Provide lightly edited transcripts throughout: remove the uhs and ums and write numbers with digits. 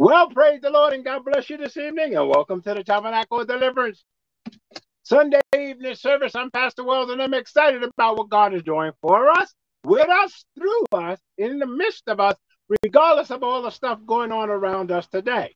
Well, praise the Lord and God bless you this evening and welcome to the Tabernacle Deliverance Sunday evening service. I'm Pastor Wells and I'm excited about what God is doing for us, with us, through us, in the midst of us, regardless of all the stuff going on around us today.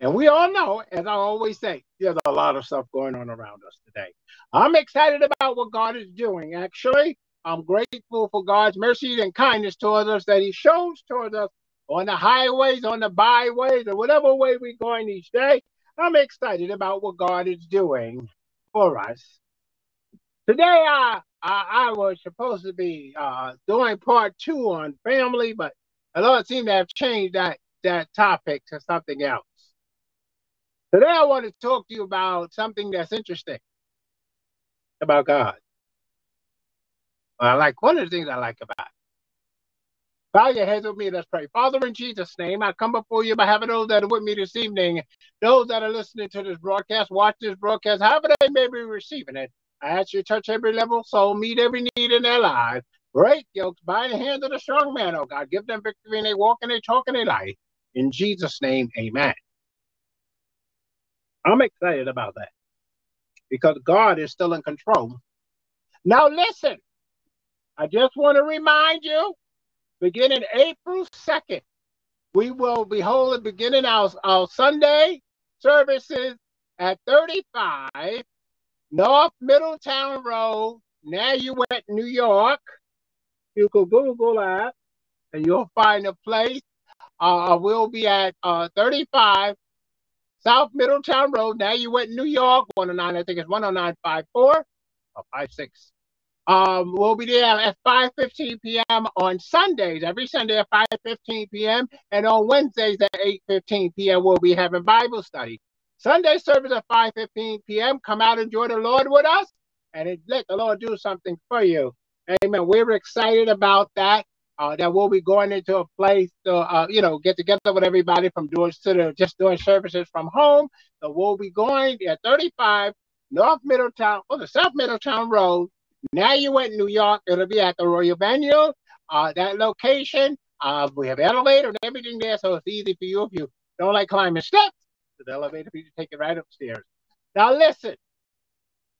And we all know, as I always say, there's a lot of stuff going on around us today. I'm excited about what God is doing. Actually, I'm grateful for God's mercy and kindness towards us that he shows towards us on the highways, on the byways, or whatever way we're going each day. I'm excited about what God is doing for us. Today, I was supposed to be doing part two on family, but the Lord seemed to have changed that topic to something else. Today, I want to talk to you about something that's interesting about God. I like one of the things I like about it. Bow your heads with me, let's pray. Father, in Jesus' name, I come before you by having those that are with me this evening, those that are listening to this broadcast, watch this broadcast, however they may be receiving it. I ask you to touch every level of soul, meet every need in their lives, break yokes, bind the hands of the strong man, oh God, give them victory in their walk and their talk and their life. In Jesus' name, amen. I'm excited about that because God is still in control. Now listen, I just want to remind you, beginning April 2nd, we will be holding, beginning our Sunday services at 35 North Middletown Road, Nyack, New York. You can Google that, and you'll find a place. We'll be at 35 South Middletown Road, Nyack, New York, 109, I think it's 10954 or 56. We'll be there at 5:15 p.m. on Sundays, every Sunday at 5:15 p.m. And on Wednesdays at 8:15 p.m. we'll be having Bible study. Sunday service at 5:15 p.m. Come out and enjoy the Lord with us and let the Lord do something for you. Amen. We're excited about that, that we'll be going into a place to, get together with everybody from just doing services from home. So we'll be going at 35 South Middletown Road, New York. It'll be at the Royal Venue, that location. We have elevator and everything there, so it's easy for you if you don't like climbing steps. The elevator for you to take it right upstairs. Now listen,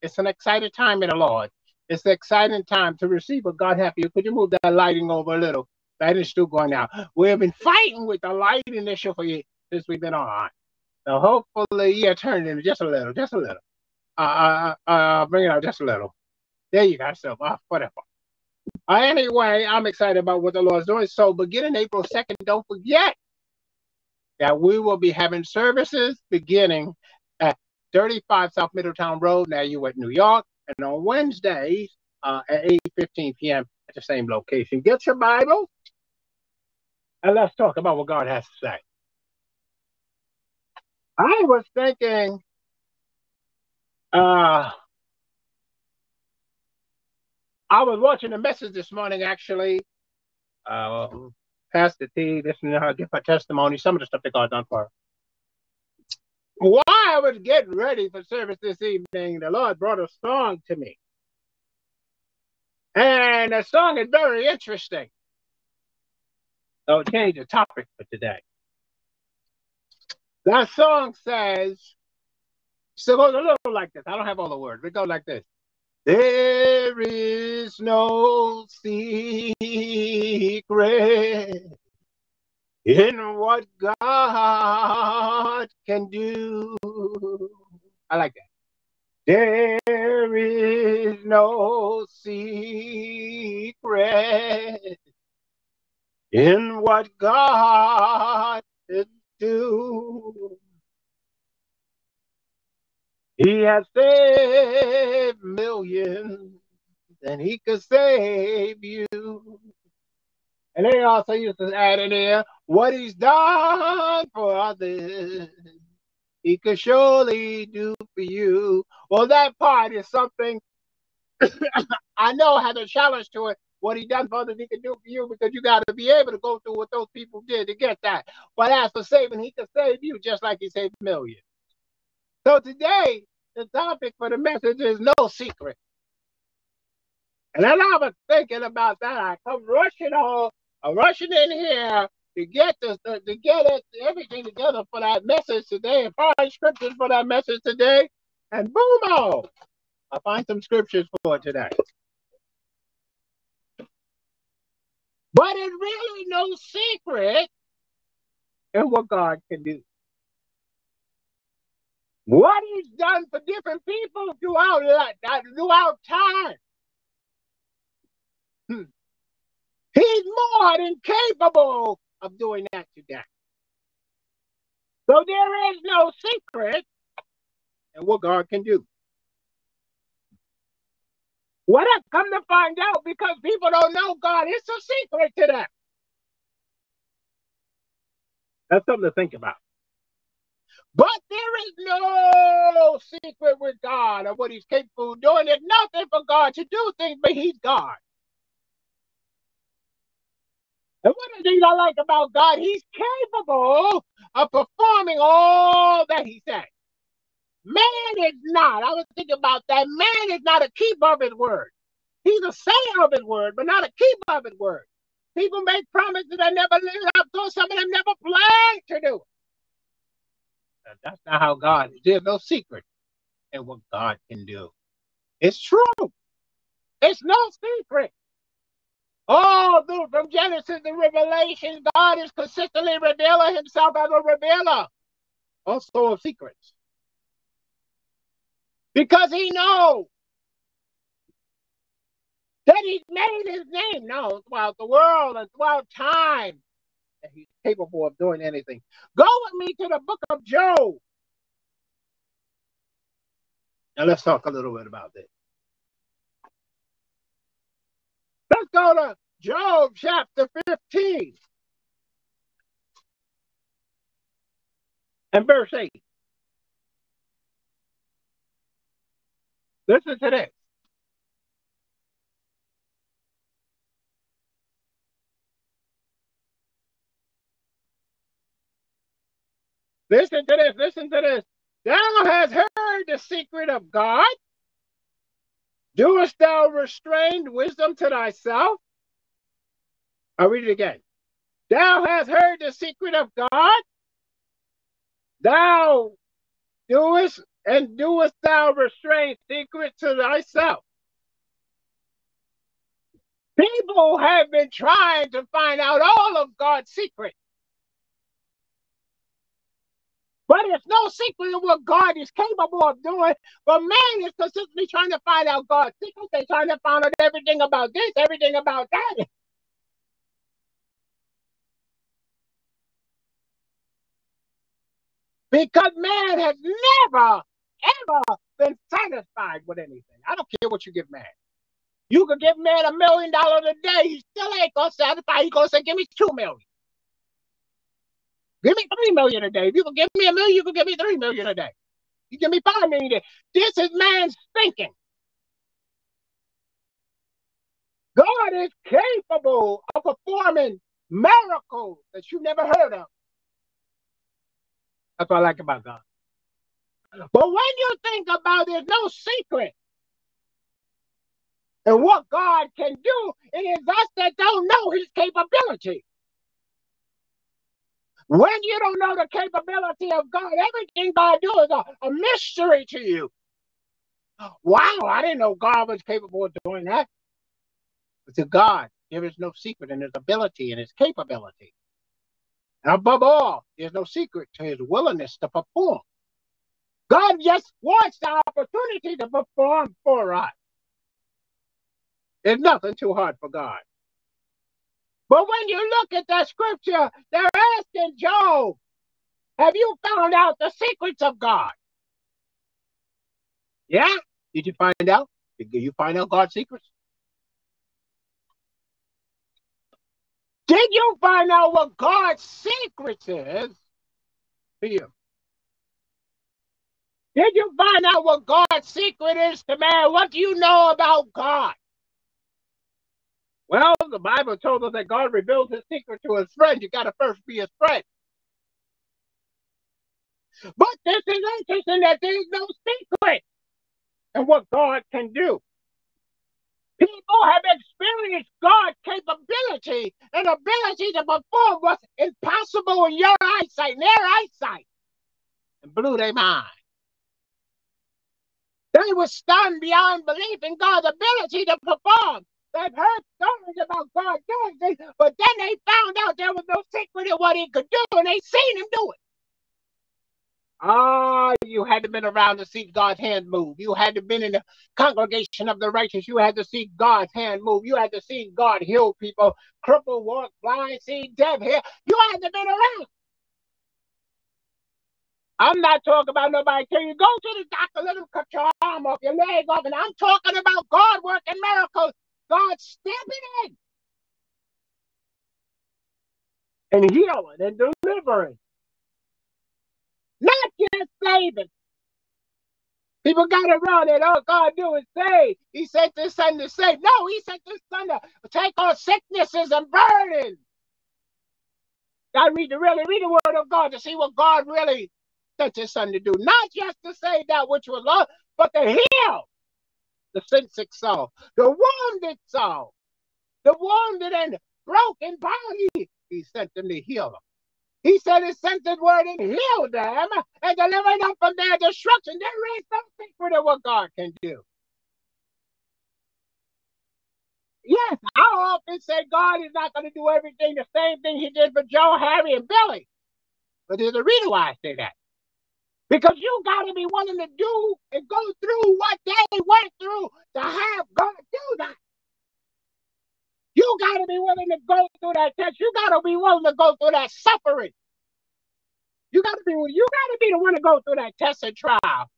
it's an exciting time in the Lord. It's an exciting time to receive what God has for you. Could you move that lighting over a little? That is still going out. We have been fighting with the lighting issue for you since we've been on. So hopefully, turn it in just a little. Bring it out just a little. There you go. So, whatever. Anyway, I'm excited about what the Lord is doing. So, beginning April 2nd, don't forget that we will be having services beginning at 35 South Middletown Road, New York, and on Wednesdays at 8:15 p.m. at the same location. Get your Bible, and let's talk about what God has to say. I was thinking, I was watching a message this morning, actually. Pastor T, listening to her give her testimony, some of the stuff that God done for her. While I was getting ready for service this evening, the Lord brought a song to me. And the song is very interesting. So change the topic for today. That song says, so it goes a little like this. I don't have all the words. It goes like this. There is no secret in what God can do. I like that. There is no secret in what God can do. He has saved millions, and he could save you. And they also used to add in there, what he's done for others, he could surely do for you. Well, that part is something I know has a challenge to it. What he done for others, he could do for you, because you got to be able to go through what those people did to get that. But as for saving, he could save you just like he saved millions. So today, the topic for the message is no secret. And as I was thinking about that, I come rushing in here to get this, to get it, everything together for that message today, and find scriptures for that message today, and boom, oh, I find some scriptures for today. But it's really no secret in what God can do. What he's done for different people throughout time. He's more than capable of doing that today. So there is no secret in what God can do. What I've come to find out, because people don't know God, it's a secret to them. That's something to think about. But there is no secret with God of what he's capable of doing. There's nothing for God to do things, but he's God. And one of the things I like about God, he's capable of performing all that he said. Man is not. I was thinking about that. Man is not a keeper of his word. He's a sayer of his word, but not a keeper of his word. People make promises that never live up to, some of them never planned to do it. That's not how God is. There's no secret in what God can do. It's true. It's no secret. All through from Genesis to Revelation, God is consistently revealing himself as a revealer, also of secrets. Because he knows that he's made his name known throughout the world and throughout time, that he's capable of doing anything. Go with me to the book of Job. Now let's talk a little bit about this. Let's go to Job chapter 15 and verse 8. Listen to this. Listen to this. Listen to this. Thou hast heard the secret of God. Doest thou restrain wisdom to thyself? I'll read it again. Thou hast heard the secret of God. Thou doest, and doest thou restrain secret to thyself? People have been trying to find out all of God's secrets. But it's no secret in what God is capable of doing. But man is consistently trying to find out God's secrets. They're trying to find out everything about this, everything about that. Because man has never, ever been satisfied with anything. I don't care what you give man. You could give man $1 million a day. He still ain't going to satisfy. He's going to say, give me $2 million. Give me $3 million a day. If you can give me $1 million, you can give me $3 million a day. You give me $5 million a day. This is man's thinking. God is capable of performing miracles that you never heard of. That's what I like about God. But when you think about it, there's no secret in what God can do. It is us that don't know his capability. When you don't know the capability of God, everything God do is a mystery to you. Wow, I didn't know God was capable of doing that. But to God, there is no secret in his ability and his capability. And above all, there's no secret to his willingness to perform. God just wants the opportunity to perform for us. There's nothing too hard for God. But when you look at that scripture, they're asking Job, have you found out the secrets of God? Yeah? Did you find out? Did you find out God's secrets? Did you find out what God's secrets is to you? Did you find out what God's secret is to man? What do you know about God? Well, the Bible told us that God reveals his secret to his friend. You got to first be his friend. But this is interesting that there is no secret in what God can do. People have experienced God's capability and ability to perform what's impossible in your eyesight, in their eyesight, and blew their mind. They were stunned beyond belief in God's ability to perform. They've heard stories about God doing things, but then they found out there was no secret in what he could do, and they seen him do it. Ah, oh, you had to been around to see God's hand move. You had to been in the congregation of the righteous. You had to see God's hand move. You had to see God heal people, cripple, walk, blind, see, deaf, hear. You had to been around. I'm not talking about nobody telling you, go to the doctor, let him cut your arm off, your leg off, and I'm talking about God working miracles, God stepping in and healing and delivering. Not just saving. People got around that all God do is save. He sent his son to save. No, he sent his son to take on sicknesses and burdens. Got to really read the word of God to see what God really sent his son to do. Not just to save that which was lost, but to heal the sin sick soul, the wounded soul, the wounded and broken body. He sent them to heal them. He said he sent his word and healed them and delivered them from their destruction. There is no secret of what God can do. Yes, I often say God is not going to do everything, the same thing he did for Joe, Harry, and Billy. But there's a reason why I say that. Because you got to be willing to do and go through what they went through to have God do that. You got to be willing to go through that test. You got to be willing to go through that suffering. You got to be the one to go through that test and trial.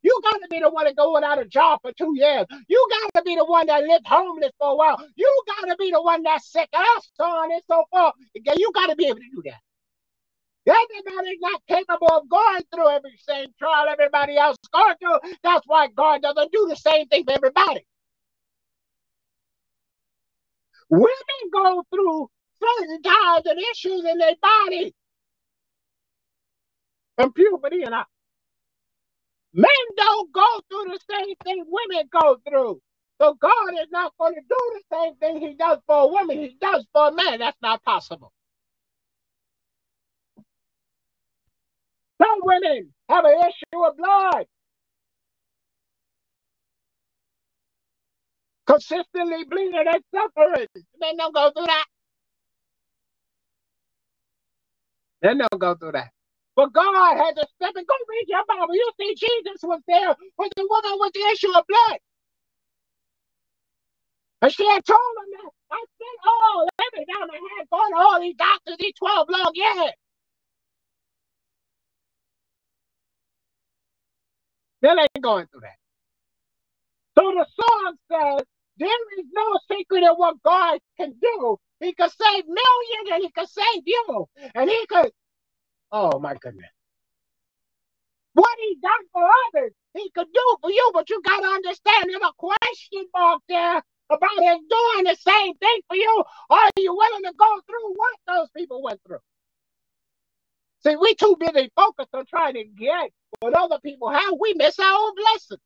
You got to be the one to go without a job for 2 years. You got to be the one that lived homeless for a while. You got to be the one that's sick and so on and so forth. You got to be able to do that. Everybody's not capable of going through every same trial everybody else is going through. That's why God doesn't do the same thing for everybody. Women go through certain types and issues in their body, from puberty and up. Men don't go through the same thing women go through. So God is not going to do the same thing he does for a woman, he does for a man. That's not possible. Some women have an issue of blood. Consistently bleeding and suffering. Men don't go through that. Men don't go through that. But God had to step in. Go read your Bible. You see, Jesus was there with the woman with the issue of blood. And she had told him that I spent all every time I had gone to all these doctors, these 12 long years. They ain't going through that. So the song says, there is no secret in what God can do. He can save millions and he can save you. And he could, oh my goodness. What he done for others, he could do for you. But you got to understand, there's a question mark there about him doing the same thing for you. Are you willing to go through what those people went through? See, we too busy focused on trying to get what other people have. We miss our own blessings.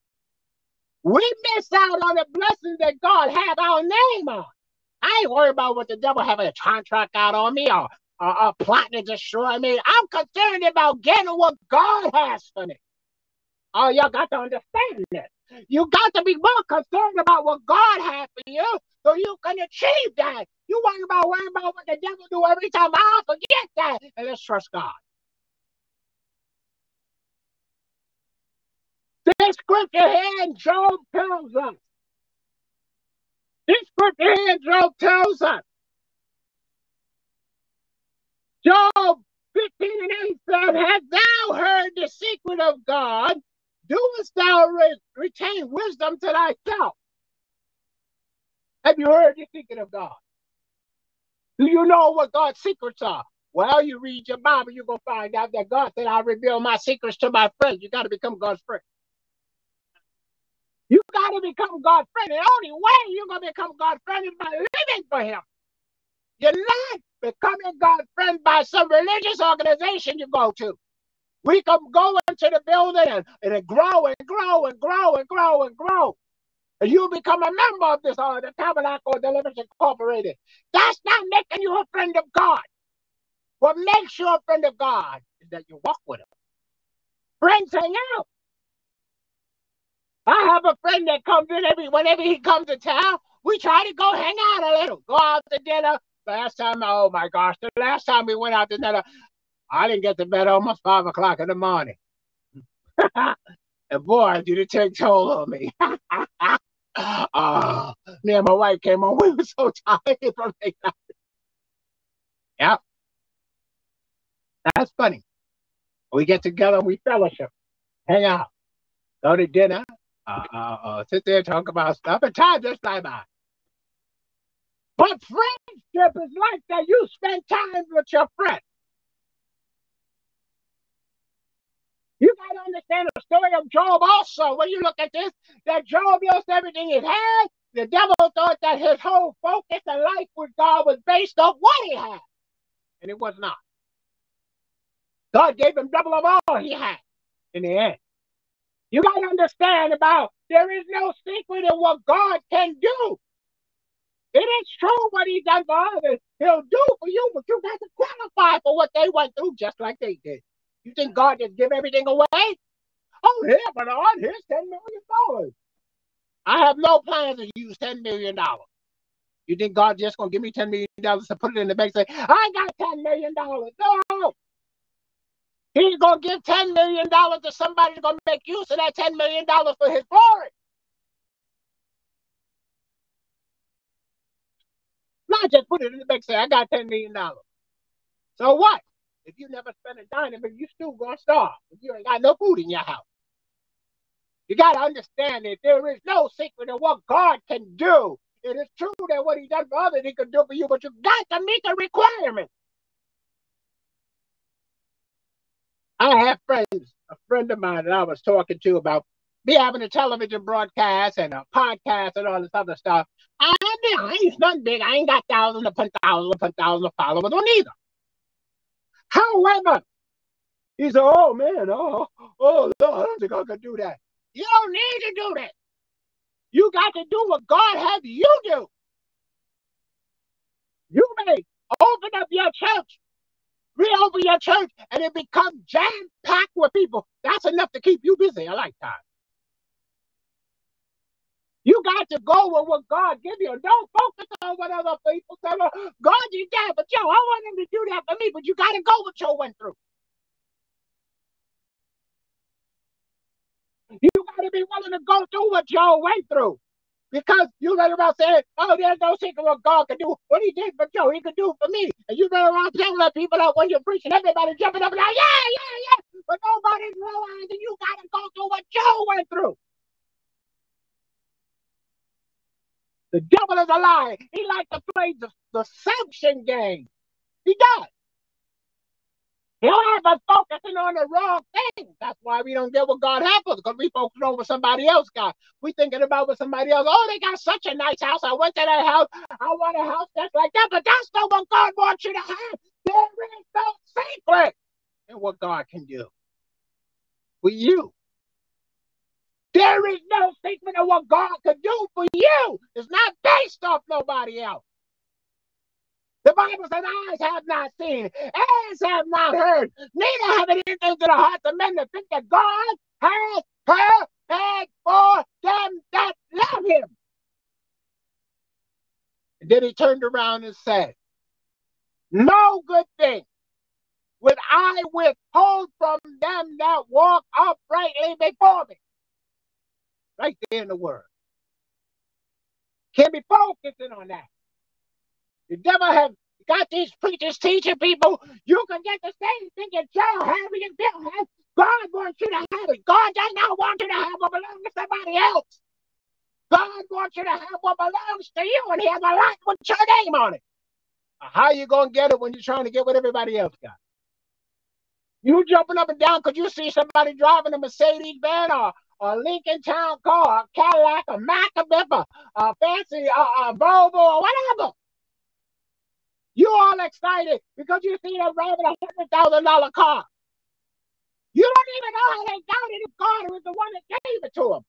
We miss out on the blessings that God have our name on. I ain't worried about what the devil have a contract out on me or plotting to destroy me. I'm concerned about getting what God has for me. Oh, y'all got to understand this. You got to be more concerned about what God has for you so you can achieve that. You worry about what the devil do every time. I'll forget that. And let's trust God. This scripture here in Job tells us. Job 15:8 said, "Hast thou heard the secret of God? Doest thou retain wisdom to thyself?" Have you heard the secret of God? Do you know what God's secrets are? Well, you read your Bible, you're going to find out that God said, "I reveal my secrets to my friends." You got to become God's friend. You got to become God's friend. The only way you're going to become God's friend is by living for him. You're not becoming God's friend by some religious organization you go to. We can go into the building and grow and grow and grow and grow and grow. and you become a member of this the Tabernacle Deliverance Incorporated. That's not making you a friend of God. What makes you a friend of God is that you walk with him. Friends hang out. I have a friend that comes in whenever he comes to town, we try to go hang out a little, go out to dinner. Last time, oh my gosh, the last time we went out to dinner, I didn't get to bed almost 5 o'clock in the morning. And boy, did it take toll on me. Me and my wife came home. We were so tired from hanging out. Yeah. That's funny. We get together and we fellowship, hang out, go to dinner, sit there and talk about stuff, and time just fly by. But friendship is like that. You spend time with your friend. You got to understand the story of Job also. When you look at this, that Job lost everything he had. The devil thought that his whole focus and life with God was based on what he had. And it was not. God gave him double of all he had in the end. You got to understand about there is no secret in what God can do. It is true what he done for others. He'll do for you, but you got to qualify for what they went through just like they did. You think God just give everything away? Oh, here, yeah, Bernard, here's $10 million. I have no plans to use $10 million. You think God just going to give me $10 million to put it in the bank and say, I got $10 million. No. He's going to give $10 million to somebody who's going to make use of that $10 million for his glory. Not just put it in the bank and say, I got $10 million. So what? If you never spend a dime, you still going to starve. If you ain't got no food in your house. You got to understand that there is no secret in what God can do. It is true that what he done for others, he can do for you, but you got to meet the requirement. I have friends, a friend of mine that I was talking to about me having a television broadcast and a podcast and all this other stuff. I ain't nothing big. I ain't got thousands upon thousands upon thousands of followers on either. However, he said, oh man, oh Lord, I don't think I can do that. You don't need to do that. You got to do what God has you do. You may open up your church. Reopen your church and it becomes jam-packed with people. That's enough to keep you busy a lifetime. You got to go with what God gives you. Don't focus on what other people say. God did that, but yo, I want him to do that for me. But you got to go with your went through. You got to be willing to go through what y'all went through. Because you run around saying, oh, there's no secret what God can do. What he did for Joe, he can do for me. And you run around telling people out when you're preaching, everybody jumping up and down, yeah. But nobody's realizing you got to go through what Joe went through. The devil is a liar. He likes to play the deception game. He does. He'll have us focusing on the wrong things. That's why we don't get what God has for us, because we focus on what somebody else got. We thinking about what somebody else, oh, they got such a nice house. I went to that house. I want a house that's like that, but that's not what God wants you to have. There is no secret in what God can do for you. There is no secret in what God can do for you. It's not based off nobody else. The Bible says, eyes have not seen, ears have not heard, neither have it entered into the hearts of men to think that God has prepared for them that love him. And then he turned around and said, no good thing would I withhold from them that walk uprightly before me. Right there in the word. Can't be focusing on that. The devil have got these preachers teaching people, you can get the same thing that Joe, Harry, and Bill have. God wants you to have it. God does not want you to have what belongs to somebody else. God wants you to have what belongs to you, and he has a lot with your name on it. How are you going to get it when you're trying to get what everybody else got? You jumping up and down because you see somebody driving a Mercedes van or a Lincoln Town car, a Cadillac, a Maccabippa, a fancy Volvo, or whatever. You all excited because you see them driving a $100,000 car. You don't even know how they got it if God was the one that gave it to them.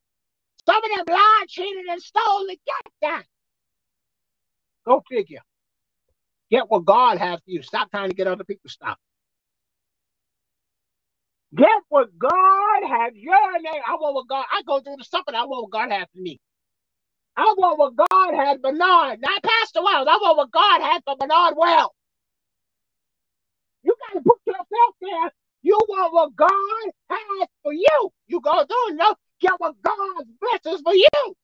Some of them lied, cheated, and stole and got that. Go figure. Get what God has for you. Stop trying to get other people's stuff. Get what God has your name. I want what God. I go through the stuff and I want what God has for me. I want what God has for Bernard, not Pastor Wells. I want what God has for Bernard Wells. You got to put yourself there. You want what God has for you. You go through enough. Get what God's blessings for you. People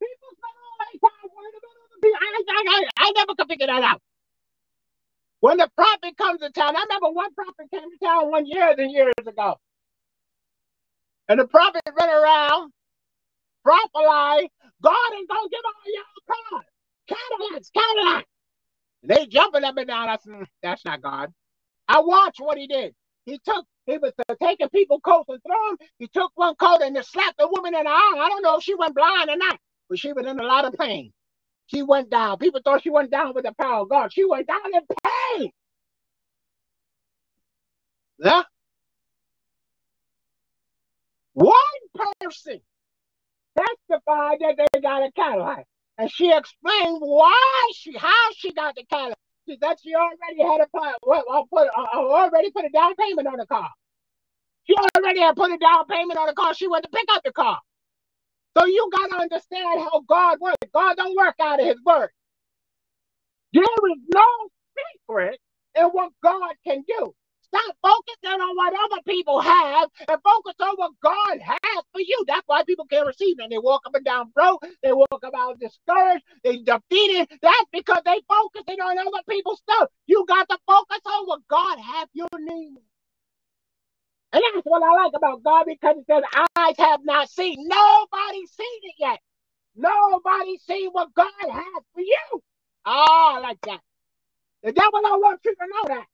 spend all their time worrying about other people. I never could figure that out. When the prophet comes to town, I remember one prophet came to town years ago. And the prophet ran around, prophesied, God is going to give all y'all cars, Cadillacs. And they jumping up and down. I said, that's not God. I watched what he did. He was taking people's coats and throwing them. He took one coat and just slapped the woman in the arm. I don't know if she went blind or not, but she was in a lot of pain. She went down. People thought she went down with the power of God. She went down in pain. Yeah. One person testified that they got a Cadillac. And she explained how she got the Cadillac. She said she already had put a down payment on the car. She already had put a down payment on the car. She went to pick up the car. So you got to understand how God works. God don't work out of his word. There is no secret in what God can do. Stop focusing on what other people have and focus on what God has for you. That's why people can't receive them. They walk up and down broke. They walk about discouraged. They defeated. That's because they focusing on other people's stuff. You got to focus on what God has your need. And that's what I like about God, because it says, eyes have not seen. Nobody's seen it yet. Nobody's seen what God has for you. Oh, I like that. The devil don't want you to know that.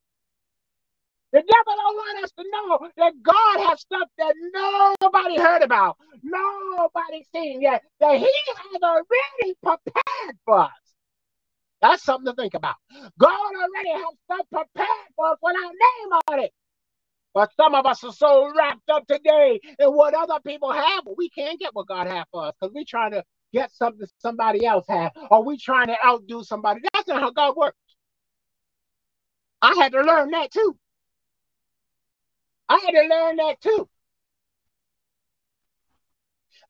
The devil don't want us to know that God has stuff that nobody heard about, nobody's seen yet, that he has already prepared for us. That's something to think about. God already has stuff prepared for us with our name on it. But some of us are so wrapped up today in what other people have, but we can't get what God has for us because we're trying to get something somebody else has, or we're trying to outdo somebody. That's not how God works. I had to learn that too.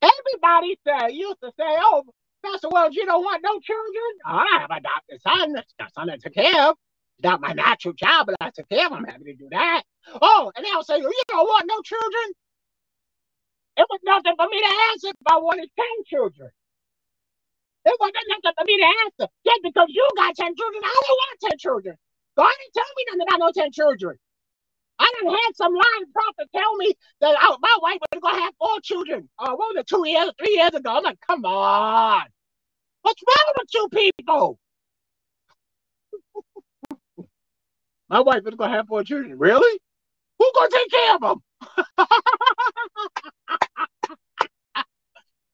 Everybody used to say, oh, Pastor Wells, you don't want no children? Oh, I have adopted son. That's the son I took care of. Not my natural child, but I took care of him. I'm happy to do that. Oh, and they'll say, well, you don't want no children? It was nothing for me to answer if I wanted 10 children. It wasn't nothing for me to answer. Just because you got 10 children, I don't want 10 children. God didn't tell me nothing about no 10 children. I done had some lying prophet tell me that my wife was going to have 4 children. What was it, 3 years ago? I'm like, come on. What's wrong with you people? My wife is going to have 4 children. Really? Who's going to take care of them?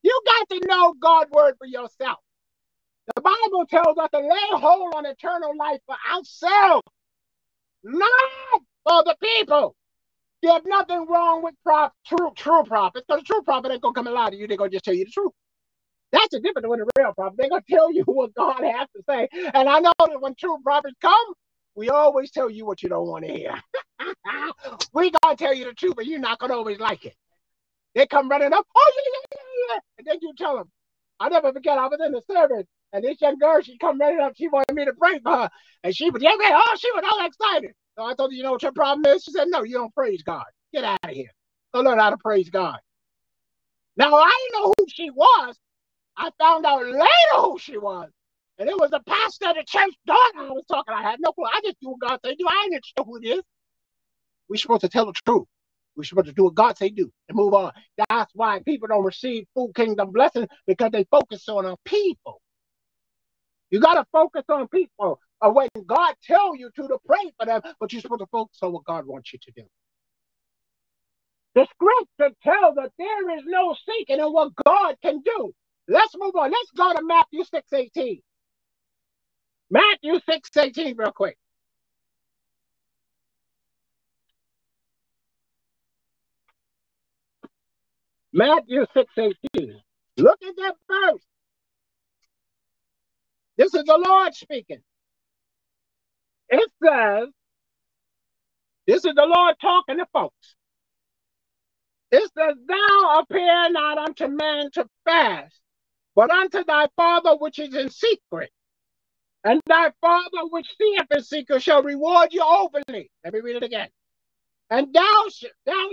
You got to know God's word for yourself. The Bible tells us to lay hold on eternal life for ourselves. Not for the people. There's nothing wrong with true prophets. Because the true prophet ain't going to come and lie to you. They're going to just tell you the truth. That's the difference with a real prophet. They're going to tell you what God has to say. And I know that when true prophets come, we always tell you what you don't want to hear. We're going to tell you the truth, but you're not going to always like it. They come running up, oh, yeah. And then you tell them. I never forget, I was in the service, and this young girl, she come running up. She wanted me to pray for her. And she was all excited. So I told her, you know what your problem is? She said, no, you don't praise God. Get out of here. Go learn how to praise God. Now, I didn't know who she was. I found out later who she was. And it was a pastor of the church daughter I was talking. I had no clue. I just do what God say do. I ain't sure who it is. We're supposed to tell the truth. We're supposed to do what God say do and move on. That's why people don't receive full kingdom blessings, because they focus on our people. You got to focus on people. Or when God tells you to pray for them, but you're supposed to focus on what God wants you to do. The scripture tells that there is no seeking in what God can do. Let's move on. Let's go to Matthew 6:18. Matthew 6:18 real quick. Matthew 6:18. Look at that verse. This is the Lord speaking. It says, this is the Lord talking to folks. It says, thou appear not unto man to fast, but unto thy Father which is in secret. And thy Father which seeth in secret shall reward you openly. Let me read it again. And thou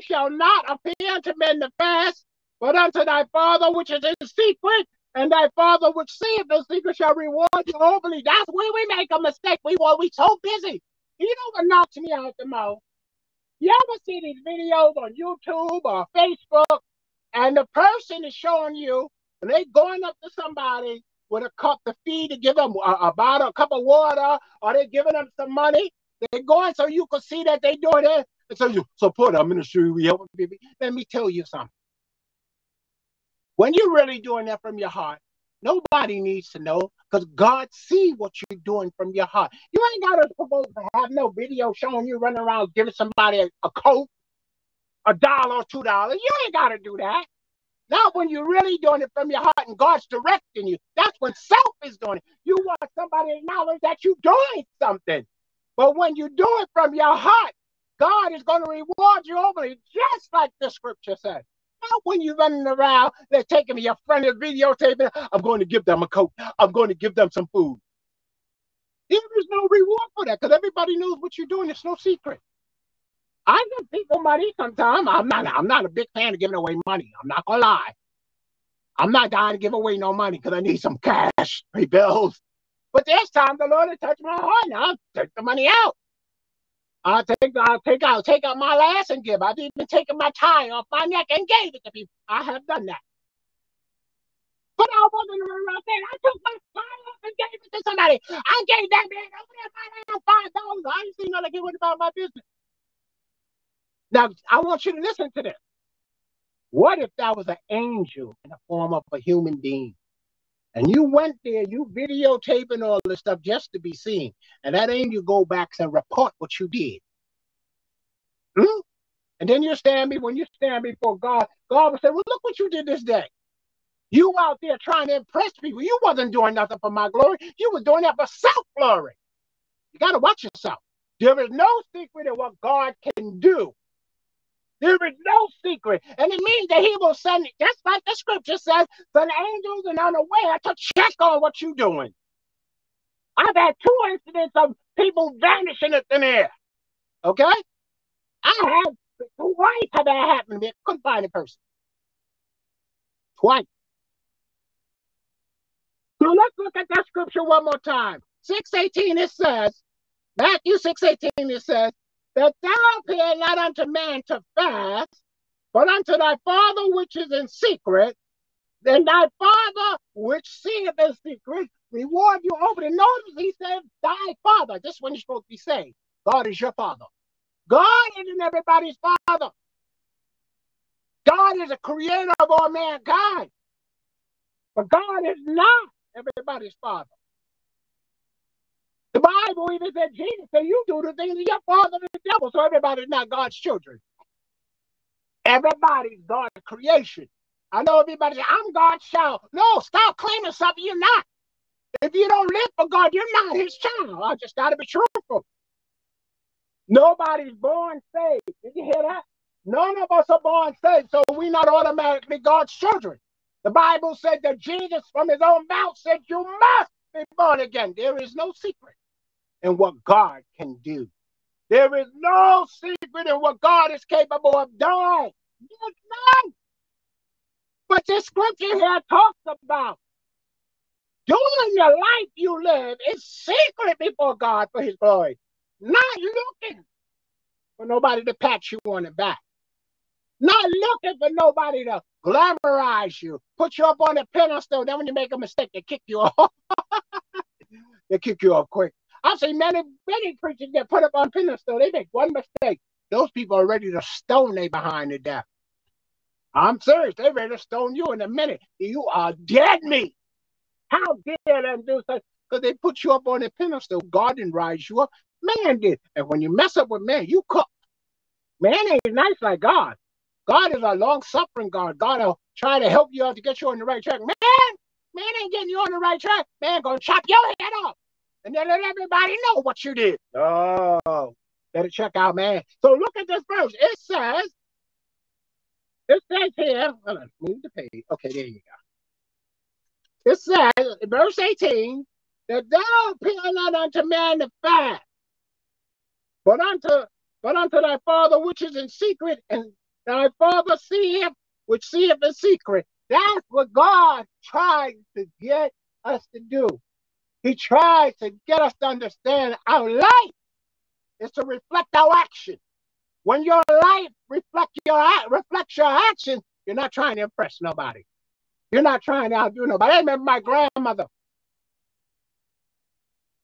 shalt not appear unto men to fast, but unto thy Father which is in secret. And thy Father which seeth in secret shall reward you openly. That's where we make a mistake. We so busy. You know what knocks me out the most? You ever see these videos on YouTube or Facebook, and the person is showing you, and they going up to somebody with a cup to feed, to give them a bottle, a cup of water, or they're giving them some money. They're going so you can see that they're doing it. And so you support our ministry. Let me tell you something. When you're really doing that from your heart, nobody needs to know, because God see what you're doing from your heart. You ain't got to have no video showing you running around giving somebody a coat, $1 or $2. You ain't got to do that. Not when you're really doing it from your heart and God's directing you. That's when self is doing it. You want somebody to acknowledge that you're doing something. But when you do it from your heart, God is going to reward you openly, just like the scripture says. Not when you're running around, they're taking your friend and videotaping. I'm going to give them a coat. I'm going to give them some food. There is no reward for that, because everybody knows what you're doing. It's no secret. I give people money sometimes. I'm not a big fan of giving away money. I'm not going to lie. I'm not dying to give away no money because I need some cash to pay bills. But this time the Lord has touched my heart, and I'll take the money out. I'll take out my last and give. I've even taken my tie off my neck and gave it to people. I have done that. But I wasn't around there. I took my tie off and gave it to somebody. I gave that man over there $5. I didn't see nothing like it was about my business. Now, I want you to listen to this. What if that was an angel in the form of a human being? And you went there, you videotaping all this stuff just to be seen. And that angel go back and report what you did. And then when you stand before God, God will say, well, look what you did this day. You out there trying to impress people. You wasn't doing nothing for my glory. You was doing that for self-glory. You got to watch yourself. There is no secret in what God can do. There is no secret. And it means that he will send, just like the scripture says, send angels and unaware to check on what you're doing. I've had 2 incidents of people vanishing in thin air. Okay? Twice had that happened to me. I couldn't find a person. Twice. So let's look at that scripture one more time. Matthew 6:18, it says, that thou appear not unto man to fast, but unto thy Father which is in secret, then thy Father which seeth in secret reward you openly. Notice he says, thy Father. This one you're supposed to be saying. God is your Father. God isn't everybody's Father. God is a creator of all mankind. But God is not everybody's Father. The Bible even said, Jesus said, you do the things of your father the devil. So everybody's not God's children. Everybody's God's creation. I know everybody says, I'm God's child. No, stop claiming something you're not. If you don't live for God, you're not his child. I just got to be truthful. Nobody's born saved. Did you hear that? None of us are born saved, so we're not automatically God's children. The Bible said that Jesus from his own mouth said, you must be born again. There is no secret in what God can do. There is no secret in what God is capable of doing. There's none. But this scripture here talks about doing the life you live is secret before God for his glory. Not looking for nobody to pat you on the back. Not looking for nobody to glamorize you, put you up on a pedestal. Then when you make a mistake, they kick you off. They kick you off quick. I've seen many preachers get put up on pedestal. They make one mistake. Those people are ready to stone they behind to death. I'm serious. They're ready to stone you in a minute. You are dead meat. How dare them do such? Because they put you up on a pedestal. God didn't rise you up. Man did. And when you mess up with man, you cook. Man ain't nice like God. God is a long-suffering God. God will try to help you out to get you on the right track. Man ain't getting you on the right track. Man gonna chop your head off. And then let everybody know what you did. Oh, better check out, man. So look at this verse. It says here, hold on, move the page. Okay, there you go. It says, in verse 18, that thou appear not unto man to fast, but unto thy Father which is in secret, and thy Father seeth, which seeth in secret. That's what God tries to get us to do. He tries to get us to understand our life is to reflect our action. When your life reflects your action, you're not trying to impress nobody. You're not trying to outdo nobody. I remember my grandmother.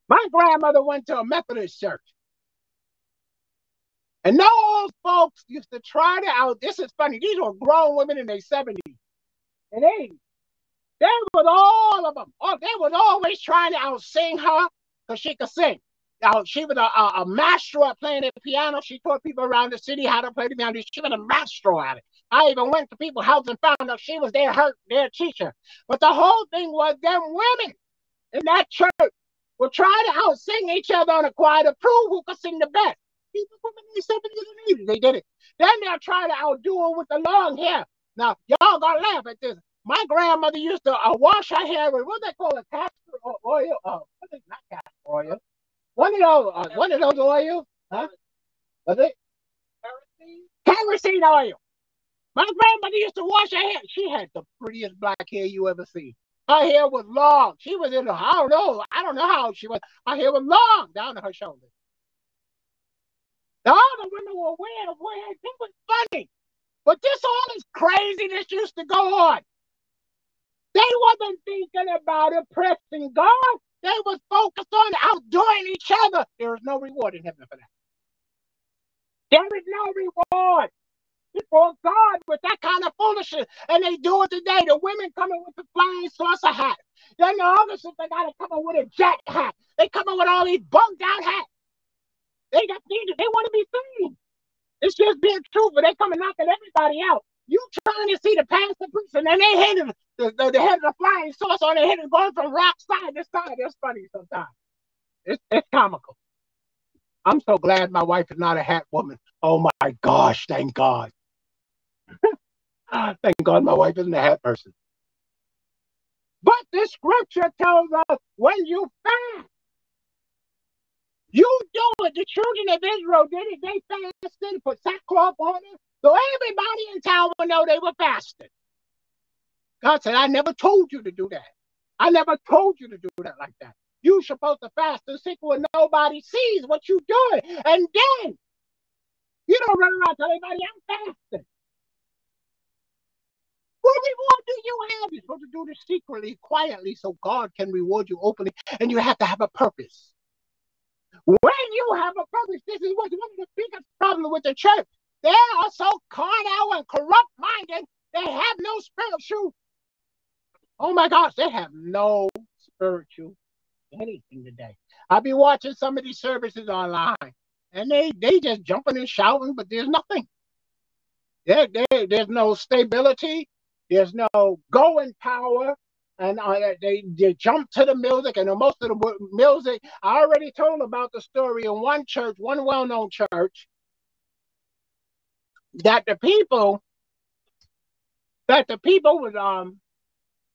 My grandmother went to a Methodist church. And those folks used to try to this is funny. These were grown women in their 70s and 80s. They was all of them. They was always trying to out-sing her because she could sing. Now, she was a master at playing the piano. She taught people around the city how to play the piano. She was a master at it. I even went to people's house and found out she was their teacher. But the whole thing was them women in that church were trying to out-sing each other on a choir to prove who could sing the best. These women in the 70s and 80s, they did it. Then they're trying to outdo her with the long hair. Now, y'all gonna laugh at this. My grandmother used to wash her hair with what they call a castor oil. Not castor oil. One of those oils, huh? Was it kerosene oil? My grandmother used to wash her hair. She had the prettiest black hair you ever see. Her hair was long. She was in I don't know how old she was. Her hair was long down to her shoulders. The other women were weird. It was funny, but all this craziness used to go on. They wasn't thinking about impressing God. They was focused on outdoing each other. There is no reward in heaven for that. There is no reward before God with that kind of foolishness. And they do it today. The women coming with the flying saucer hat. Then the others, they got to come up with a jet hat. They come up with all these bunked out hats. They want to be seen. It's just being truthful. They come and knocking everybody out. You trying to see the pastor priest, and then they hit him. The head of the flying saucer on their head is going from rock side to side. That's funny sometimes. It's comical. I'm so glad my wife is not a hat woman. Oh my gosh, thank God. Thank God my wife isn't a hat person. But this scripture tells us when you fast, you do it. The children of Israel did it. They fasted, put sackcloth on it. So everybody in town will know they were fasting. God said, I never told you to do that. I never told you to do that like that. You're supposed to fast and sick where nobody sees what you're doing. And then you don't run around telling anybody I'm fasting. What reward do you have? You're supposed to do this secretly, quietly, so God can reward you openly. And you have to have a purpose. When you have a purpose, this is one of the biggest problems with the church. They are so carnal and corrupt-minded. They have no spiritual. Oh, my gosh. They have no spiritual anything today. I'll be watching some of these services online, and they just jumping and shouting, but there's nothing. There's no stability. There's no going power. And they jump to the music, and most of the music, I already told about the story in one church, one well-known church, that the people would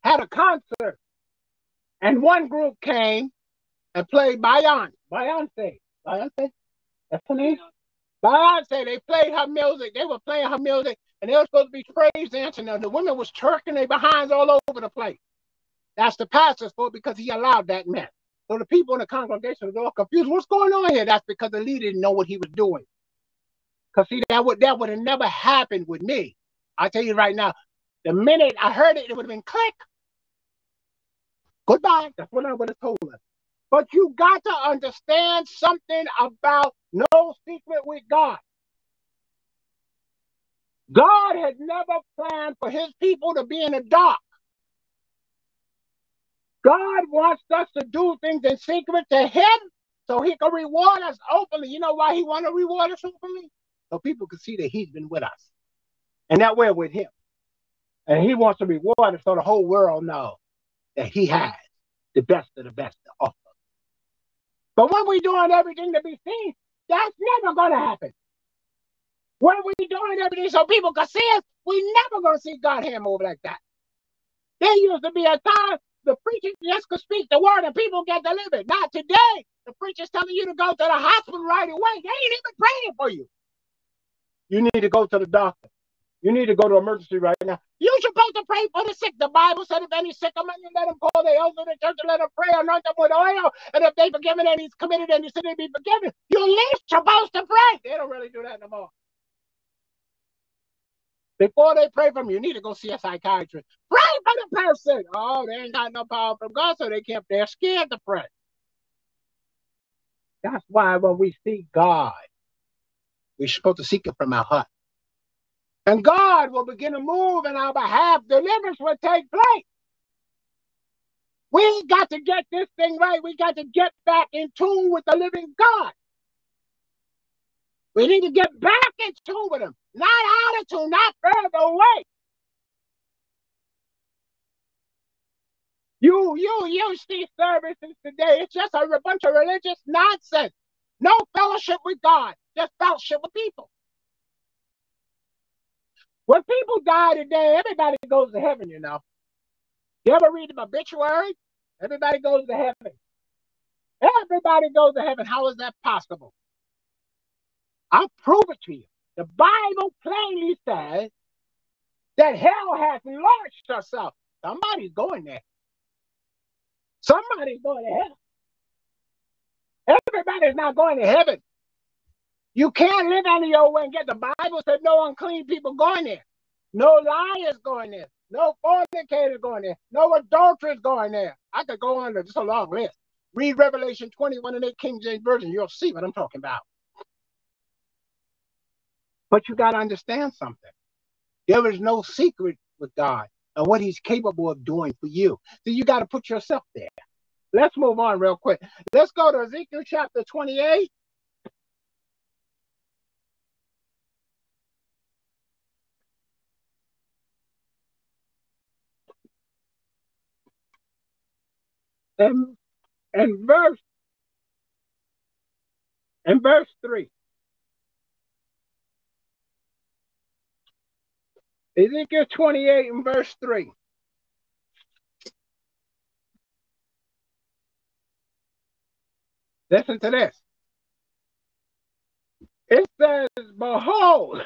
had a concert, and one group came and played Beyoncé. That's her name. Beyoncé. They played her music. They were playing her music, and they were supposed to be praise dancing. Now the women was twerking their behinds all over the place. That's the pastor's fault because he allowed that mess. So the people in the congregation was all confused. What's going on here? That's because the leader didn't know what he was doing. Because, see, that would have never happened with me. I tell you right now, the minute I heard it, it would have been click. Goodbye. That's what I would have told her. But you got to understand something about no secret with God. God had never planned for his people to be in the dark. God wants us to do things in secret to him so he can reward us openly. You know why he wants to reward us openly? So people can see that he's been with us. And that we're with him. And he wants to reward us so the whole world knows that he has the best of the best to offer. But when we're doing everything to be seen, that's never going to happen. When we're doing everything so people can see us, we're never going to see God hand move like that. There used to be a time the preacher just could speak the word and people get delivered. Not today. The preacher's telling you to go to the hospital right away. They ain't even praying for you. You need to go to the doctor. You need to go to emergency right now. You're supposed to pray for the sick. The Bible said if any sick among you, let them call the elders of the church and let them pray, anoint them with oil. And if they forgiven and he's committed and he said they be forgiven, you're least supposed to pray. They don't really do that no more. Before they pray for me, you need to go see a psychiatrist. Pray for the person. Oh, they ain't got no power from God, so they're scared to pray. That's why when we seek God, we're supposed to seek it from our heart. And God will begin to move in our behalf. Deliverance will take place. We got to get this thing right. We got to get back in tune with the living God. We need to get back in tune with him. Not out of tune, not further away. You see services today. It's just a bunch of religious nonsense. No fellowship with God. Just fellowship with people. When people die today, everybody goes to heaven, you know. You ever read the obituary? Everybody goes to heaven. Everybody goes to heaven. How is that possible? I'll prove it to you. The Bible plainly says that hell has launched herself. Somebody's going there. Somebody's going to hell. Everybody's not going to heaven. You can't live any your way and get the Bible said no unclean people going there. No liars going there. No fornicators going there. No adulterers going there. I could go on, just a long list. Read Revelation 21 and 8 King James Version. You'll see what I'm talking about. But you got to understand something. There is no secret with God and what he's capable of doing for you. So you got to put yourself there. Let's move on real quick. Let's go to Ezekiel chapter 28. And verse 3. Ezekiel 28 and verse 3. Listen to this. It says, behold,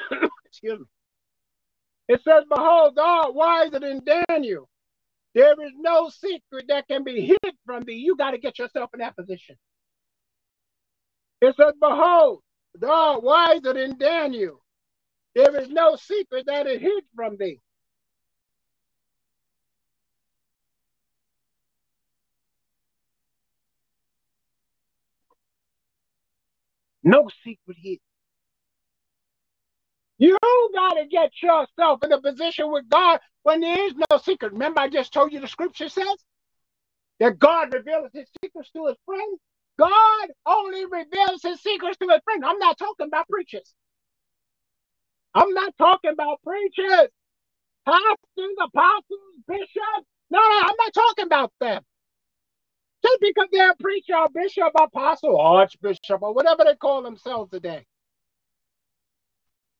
excuse me. It says, behold, thou art wiser than Daniel. There is no secret that can be hid from thee. You got to get yourself in that position. It says, behold, thou art wiser than Daniel. There is no secret that is hid from thee. No secret hid. You got to get yourself in a position with God when there is no secret. Remember, I just told you the scripture says that God reveals his secrets to his friends. God only reveals his secrets to his friends. I'm not talking about preachers. I'm not talking about preachers, pastors, apostles, bishops. No, I'm not talking about them. Just because they're a preacher or bishop, apostle, archbishop, or whatever they call themselves today.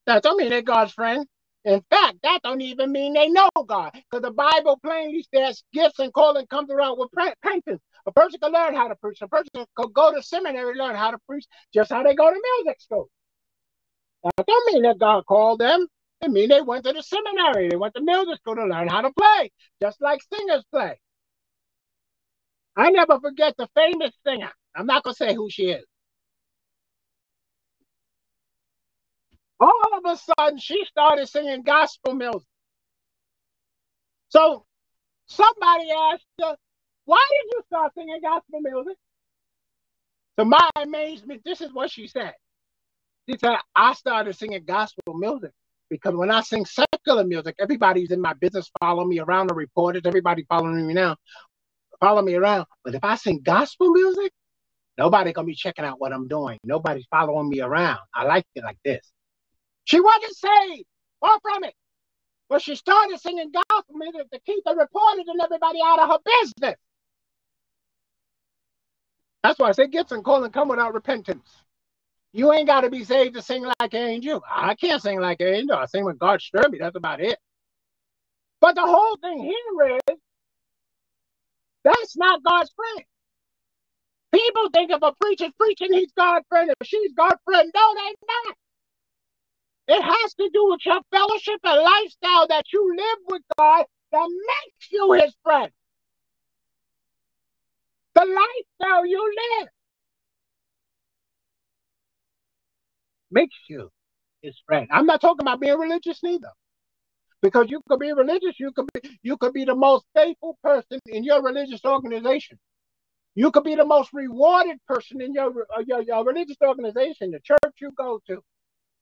That don't mean they're God's friend. In fact, that don't even mean they know God. Because the Bible plainly says gifts and calling comes around with repentance. A person can learn how to preach. A person can go to seminary and learn how to preach just how they go to music school. That don't mean that God called them. It means they went to the seminary. They went to music school to learn how to play, just like singers play. I never forget the famous singer. I'm not going to say who she is. All of a sudden, she started singing gospel music. So somebody asked her, why did you start singing gospel music? To my amazement, this is what she said. She said, I started singing gospel music because when I sing secular music, everybody's in my business following me around, the reporters, everybody following me now, follow me around. But if I sing gospel music, nobody's going to be checking out what I'm doing. Nobody's following me around. I like it like this. She wasn't saved, far from it. Well, she started singing gospel music to keep the reporters and everybody out of her business. That's why I say gifts and calling come without repentance. You ain't got to be saved to sing like an angel. I can't sing like an angel. I sing when God stirred me. That's about it. But the whole thing here is, that's not God's friend. People think if a preacher's preaching, he's God's friend. If she's God's friend, no, they're not. It has to do with your fellowship and lifestyle that you live with God that makes you his friend. The lifestyle you live makes you his friend. I'm not talking about being religious neither. Because you could be religious, you could be the most faithful person in your religious organization. You could be the most rewarded person in your religious organization, the church you go to,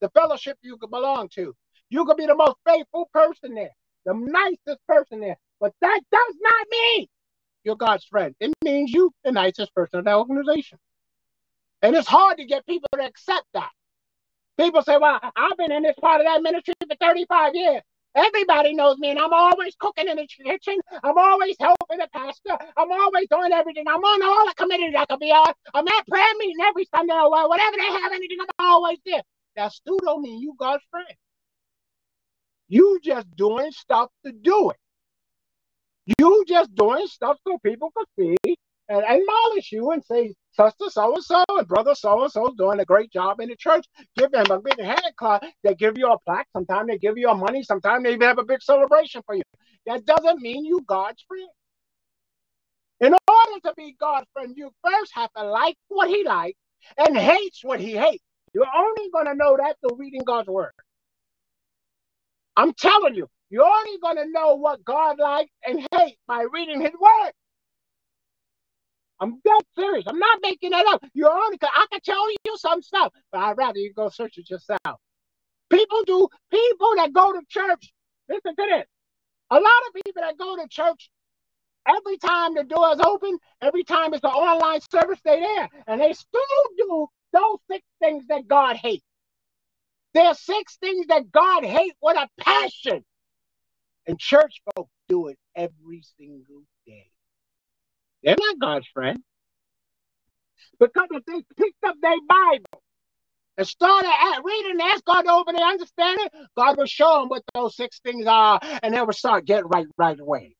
the fellowship you could belong to. You could be the most faithful person there, the nicest person there. But that does not mean you're God's friend. It means you're the nicest person in that organization. And it's hard to get people to accept that. People say, well, I've been in this part of that ministry for 35 years. Everybody knows me, and I'm always cooking in the kitchen. I'm always helping the pastor. I'm always doing everything. I'm on all the committees I could be on. I'm at prayer meeting every Sunday or whatever they have, anything, I'm always there. That still don't mean you God's friend. You just doing stuff to do it. You just doing stuff so people could see and acknowledge you and say, sister so-and-so and brother so-and-so doing a great job in the church. Give them a big hand clap. They give you a plaque. Sometimes they give you money. Sometimes they even have a big celebration for you. That doesn't mean you God's friend. In order to be God's friend, you first have to like what he likes and hates what he hates. You're only going to know that through reading God's word. I'm telling you, you're only going to know what God likes and hates by reading his word. I'm dead serious. I'm not making that up. You're only, I can tell you some stuff, but I'd rather you go search it yourself. People that go to church, listen to this. A lot of people that go to church, every time the door is open, every time it's an online service, they're there. And they still do those six things that God hates. There's six things that God hates with a passion. And church folk do it every single day. They're not God's friend. Because if they picked up their Bible and started reading and asked God to open their understanding, God will show them what those six things are, and they will start getting right away.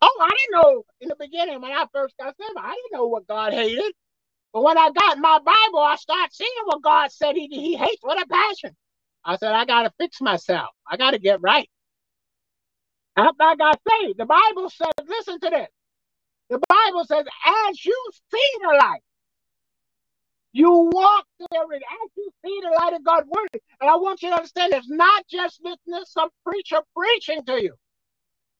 Oh, I didn't know in the beginning when I first got saved, I didn't know what God hated. But when I got my Bible, I started seeing what God said he hates with a passion. I said, I got to fix myself. I got to get right. After I got saved, the Bible says, listen to this. The Bible says, as you see the light, you walk therein. As you see the light of God's word. And I want you to understand, it's not just listening to some preacher preaching to you.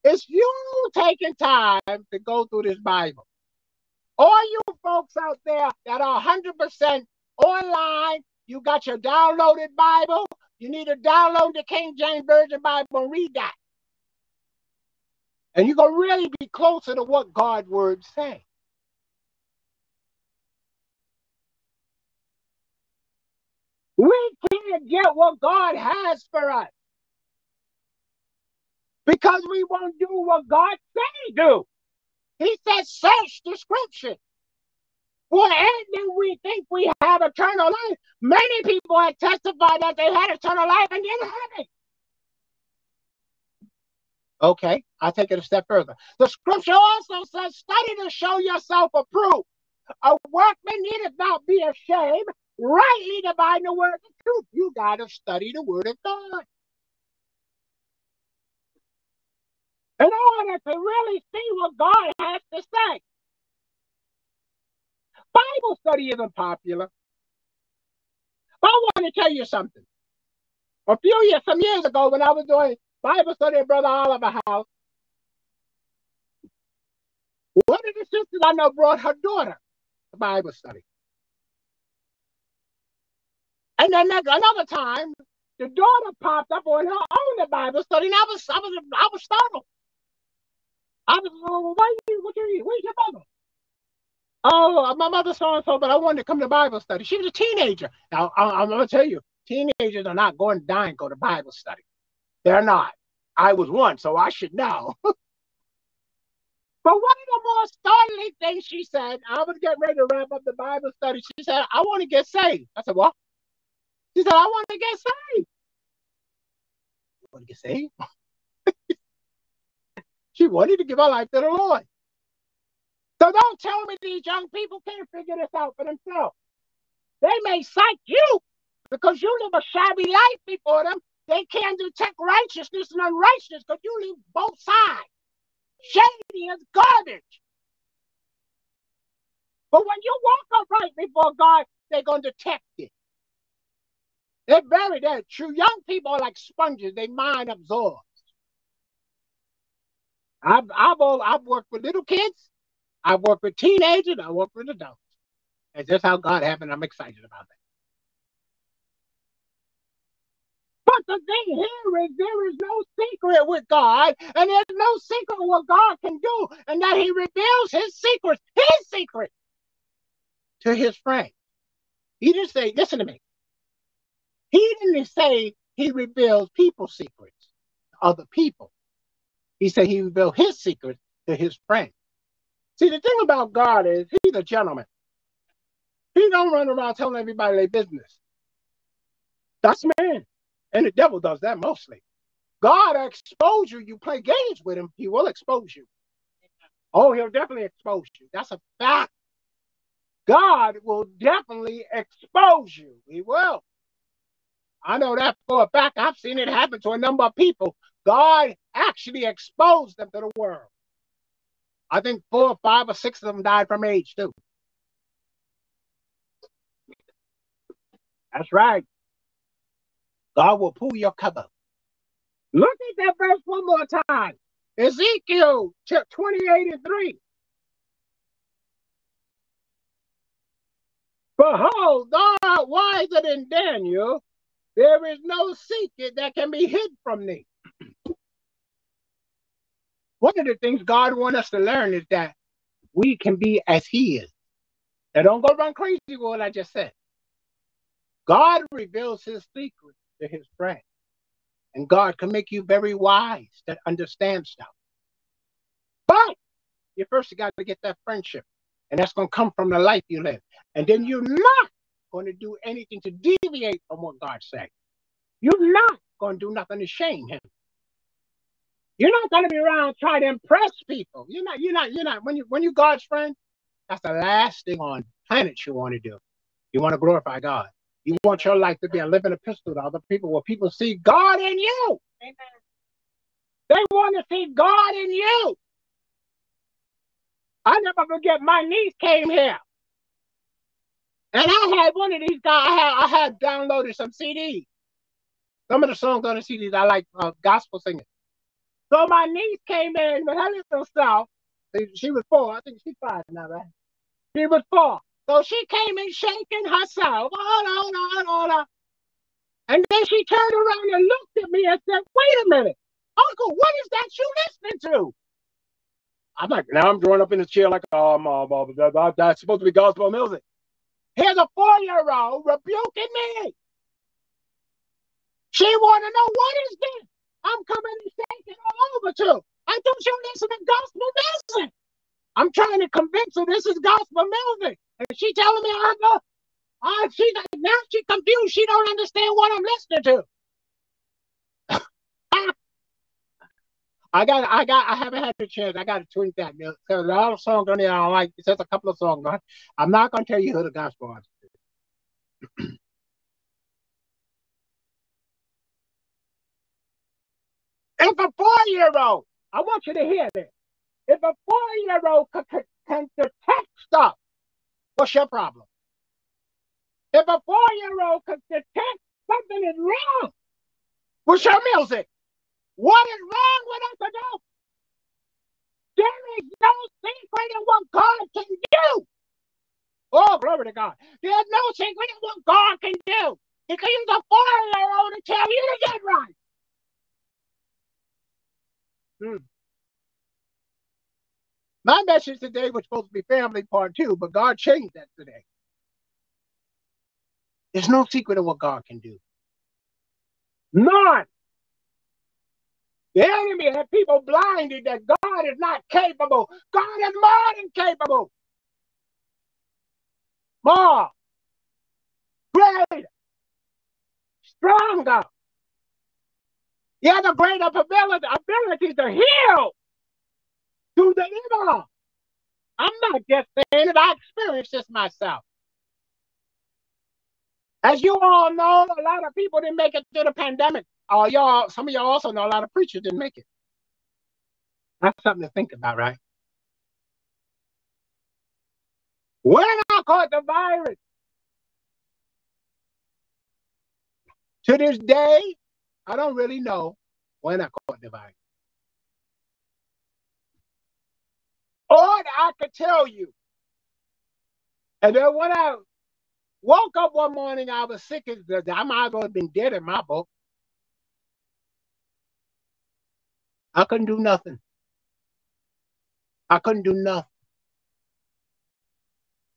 It's you taking time to go through this Bible. All you folks out there that are 100% online, you got your downloaded Bible. You need to download the King James Version Bible and read that. And you're going to really be closer to what God's word says. We can't get what God has for us because we won't do what God said do. He said, search the scripture. For anything we think we have eternal life. Many people have testified that they had eternal life and didn't have it. Okay, I'll take it a step further. The scripture also says, study to show yourself approved. A workman needeth not be ashamed, rightly dividing the word of truth. You got to study the word of God. In order to really see what God has to say. Bible study isn't popular. But I want to tell you something. Some years ago when I was doing Bible study at Brother Oliver's house, one of the sisters I know brought her daughter to Bible study. And then another time, the daughter popped up on her own at Bible study, and I was startled. I was where's your mother? Oh, my mother's so-and-so, but I wanted to come to Bible study. She was a teenager. Now, I'm going to tell you, Teenagers are not going to die and go to Bible study. They're not. I was one, so I should know. But one of the more startling things she said, I was getting ready to wrap up the Bible study. She said, I want to get saved. I said, what? She said, I want to get saved. You want to get saved? She wanted to give her life to the Lord. So don't tell me these young people can't figure this out for themselves. They may cite you because you live a shabby life before them. They can't detect righteousness and unrighteousness because you live both sides. Shady as garbage. But when you walk upright before God, they're going to detect it. They're very there. True young people are like sponges. They mind absorbs. I've worked with little kids. I've worked with teenagers. I worked with adults. That's just how God happened. I'm excited about that. But the thing here is there is no secret with God, and there's no secret what God can do, and that he reveals his secrets to his friend. He didn't say, listen to me. He didn't say he reveals people's secrets to other people. He said he revealed his secrets to his friend. See, the thing about God is he's a gentleman. He don't run around telling everybody their business. That's man. And the devil does that mostly. God will expose you. You play games with him, he will expose you. Oh, he'll definitely expose you. That's a fact. God will definitely expose you. He will. I know that for a fact. I've seen it happen to a number of people. God actually exposed them to the world. I think 4 or 5 or 6 of them died from AIDS too. That's right. God will pull your cover. Look at that verse one more time. Ezekiel 28:3. Behold, thou art wiser than Daniel. There is no secret that can be hid from thee. One of the things God wants us to learn is that we can be as he is. Now don't go run crazy with what I just said. God reveals his secret to his friend. And God can make you very wise that understands stuff. But you first got to get that friendship. And that's going to come from the life you live. And then you're not going to do anything to deviate from what God said. You're not going to do nothing to shame him. You're not going to be around trying to impress people. You're not. When you're God's friend, that's the last thing on planet you want to do. You want to glorify God. You want your life to be a living epistle to other people where people see God in you. Amen. They want to see God in you. I never forget my niece came here. And I had one of these guys, I had downloaded some CDs. Some of the songs on the CDs, I like gospel singing. So my niece came in with her little self. She was 4. I think she's 5 now, right? She was 4. So she came in shaking herself, on. And then she turned around and looked at me and said, wait a minute, Uncle, what is that you listening to? I'm like, now I'm drawing up in the chair like, oh, Mom, that's supposed to be gospel music. Here's a 4-year-old rebuking me. She want to know, what is this? I'm coming and shaking all over to. I thought you listened to gospel music. I'm trying to convince her this is gospel music. And she telling me, now she's confused. She don't understand what I'm listening to. I haven't had the chance. I got to tweet that. There's a lot of songs on there I don't like. It's just a couple of songs. I'm not going to tell you who the gospel artist is. If a 4-year-old, I want you to hear this. If a 4-year-old can detect stuff, what's your problem? If a 4-year-old can detect something is wrong, what's your music? What is wrong with us adults? There is no secret in what God can do. Oh, glory to God. There's no secret in what God can do. He can use a 4-year-old to tell you to get right. My message today was supposed to be family part 2, but God changed that today. There's no secret of what God can do. None. The enemy had people blinded that God is not capable. God is more than capable. More. Greater. Stronger. He has a greater ability to heal to the evil. I'm not just saying it. I experienced this myself. As you all know, a lot of people didn't make it through the pandemic. Some of y'all also know a lot of preachers didn't make it. That's something to think about, right? When I caught the virus, to this day, I don't really know when I caught the virus. All I could tell you, and then when I woke up one morning, I was sick. I might as well have been dead in my book. I couldn't do nothing. I couldn't do nothing.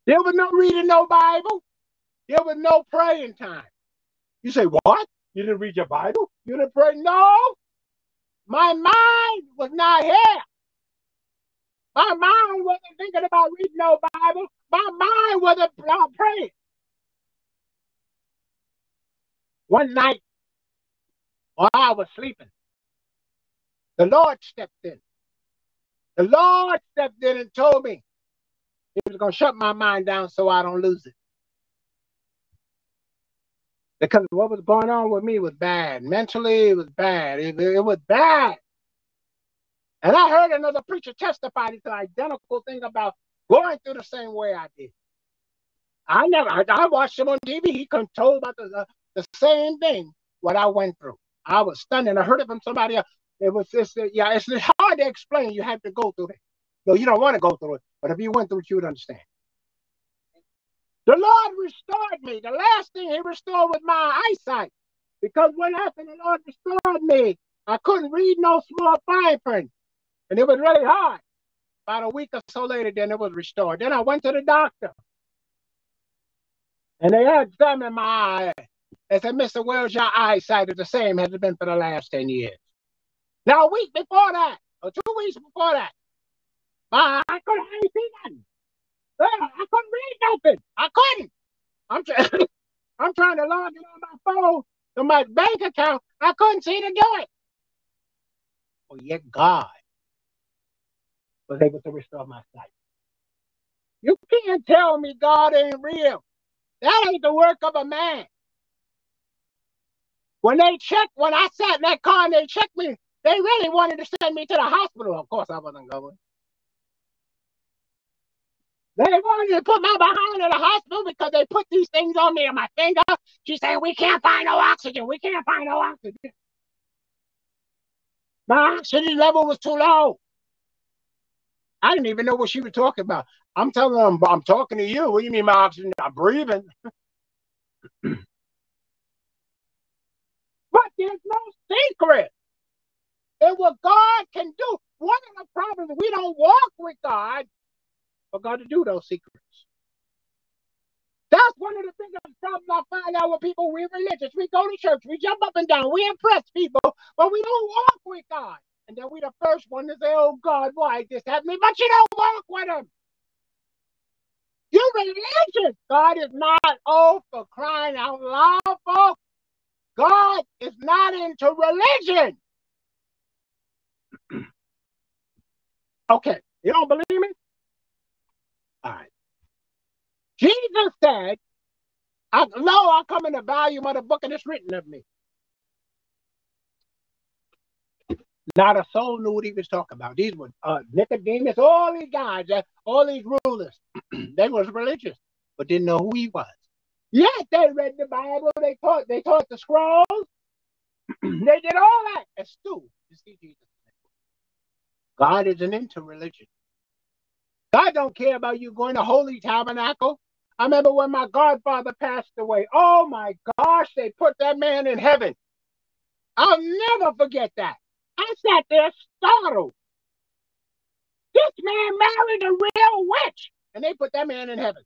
There was no reading no Bible. There was no praying time. You say, what? You didn't read your Bible? You didn't pray? No. My mind was not here. My mind wasn't thinking about reading no Bible. My mind wasn't praying. One night, while I was sleeping, the Lord stepped in. The Lord stepped in and told me He was going to shut my mind down so I don't lose it. Because what was going on with me was bad. Mentally, it was bad. It was bad. And I heard another preacher testify to the identical thing about going through the same way I did. I watched him on TV. He told about the same thing, what I went through. I was stunned. I heard it from somebody else. It's hard to explain. You have to go through it. No, you don't want to go through it. But if you went through it, you would understand. The Lord restored me. The last thing He restored was my eyesight. Because what happened, the Lord restored me. I couldn't read no small fine print. And it was really hard. About a week or so later, then it was restored. Then I went to the doctor. And they examined my eye. They said, Mr. Wells, your eyesight is the same as it's been for the last 10 years. Now, a week before that, or 2 weeks before that, I couldn't see nothing. I couldn't read nothing. I couldn't. I'm trying to log in on my phone to my bank account. I couldn't see to do it. But yet God was able to restore my sight. You can't tell me God ain't real. That ain't the work of a man. When I sat in that car and they checked me, they really wanted to send me to the hospital. Of course, I wasn't going. They wanted to put my behind in the hospital because they put these things on me and my finger. She said, we can't find no oxygen. We can't find no oxygen. My oxygen level was too low. I didn't even know what she was talking about. I'm telling them, I'm talking to you. What do you mean my oxygen? I'm breathing. But there's no secret in what God can do. One of the problems, we don't walk with God for God to do those secrets. That's one of the biggest problems I find out with people. We're religious. We go to church. We jump up and down. We impress people, but we don't walk with God. And then we the first one to say, oh, God, why this happened? But you don't walk with Him. You're religious. God is not, oh, for crying out loud, folks. God is not into religion. Okay, you don't believe me? All right. Jesus said, lo, I come in the volume of the book and it's written of me. Not a soul knew what He was talking about. These were Nicodemus, all these guys, all these rulers. They was religious, but didn't know who He was. Yet they read the Bible, they taught the scrolls, they did all that. And still, you see Jesus. God isn't into religion. God don't care about you going to Holy Tabernacle. I remember when my godfather passed away. Oh my gosh, they put that man in heaven. I'll never forget that. I sat there startled. This man married a real witch, and they put that man in heaven.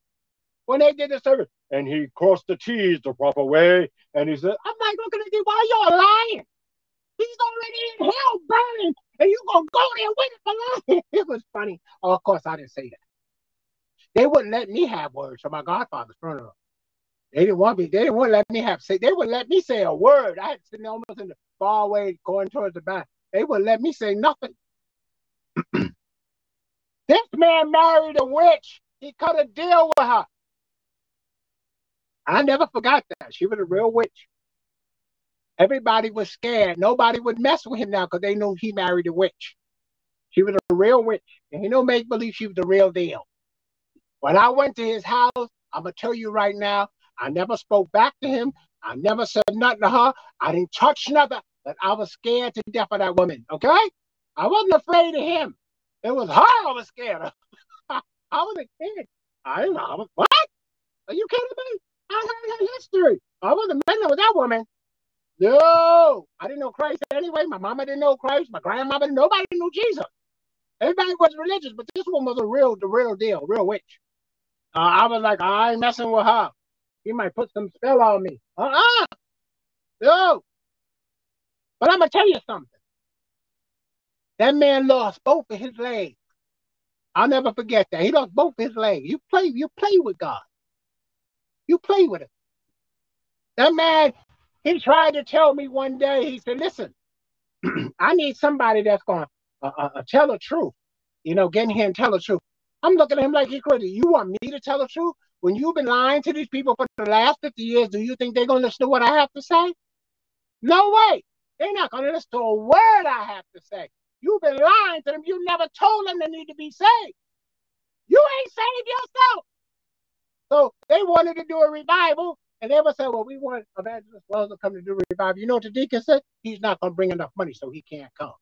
When they did the service, and he crossed the T's the proper way, and he said, I'm not looking at you while you're lying. He's already in hell burning, and you're going to go there with him for life. It was funny. Oh, of course, I didn't say that. They wouldn't let me have words for my godfather's funeral. They didn't want me. They didn't want to let me have say. They wouldn't let me say a word. I had sitting almost in the far away going towards the back. They wouldn't let me say nothing. This man married a witch. He cut a deal with her. I never forgot that. She was a real witch. Everybody was scared. Nobody would mess with him now because they knew he married a witch. She was a real witch. And he don't make believe she was the real deal. When I went to his house, I'm going to tell you right now, I never spoke back to him. I never said nothing to her. I didn't touch nothing. But I was scared to death of that woman, okay? I wasn't afraid of him. It was her I was scared of. I was a kid. I didn't know. I was, what? Are you kidding me? I had her history. I wasn't messing with that woman. No. I didn't know Christ anyway. My mama didn't know Christ. My grandmama, nobody knew Jesus. Everybody was religious, but this one was the real deal, real witch. I was like, I ain't messing with her. He might put some spell on me. No. But I'm going to tell you something. That man lost both of his legs. I'll never forget that. He lost both of his legs. You play with God. You play with him. That man, he tried to tell me one day, he said, listen, I need somebody that's going to tell the truth. You know, getting him to tell the truth. I'm looking at him like he's crazy. You want me to tell the truth? When you've been lying to these people for the last 50 years, do you think they're going to listen to what I have to say? No way. They're not going to listen to a word I have to say. You've been lying to them. You never told them they need to be saved. You ain't saved yourself. So they wanted to do a revival, and they would say, well, we want Evangelist Wells to come to do a revival. You know what the deacon said? He's not going to bring enough money, so he can't come.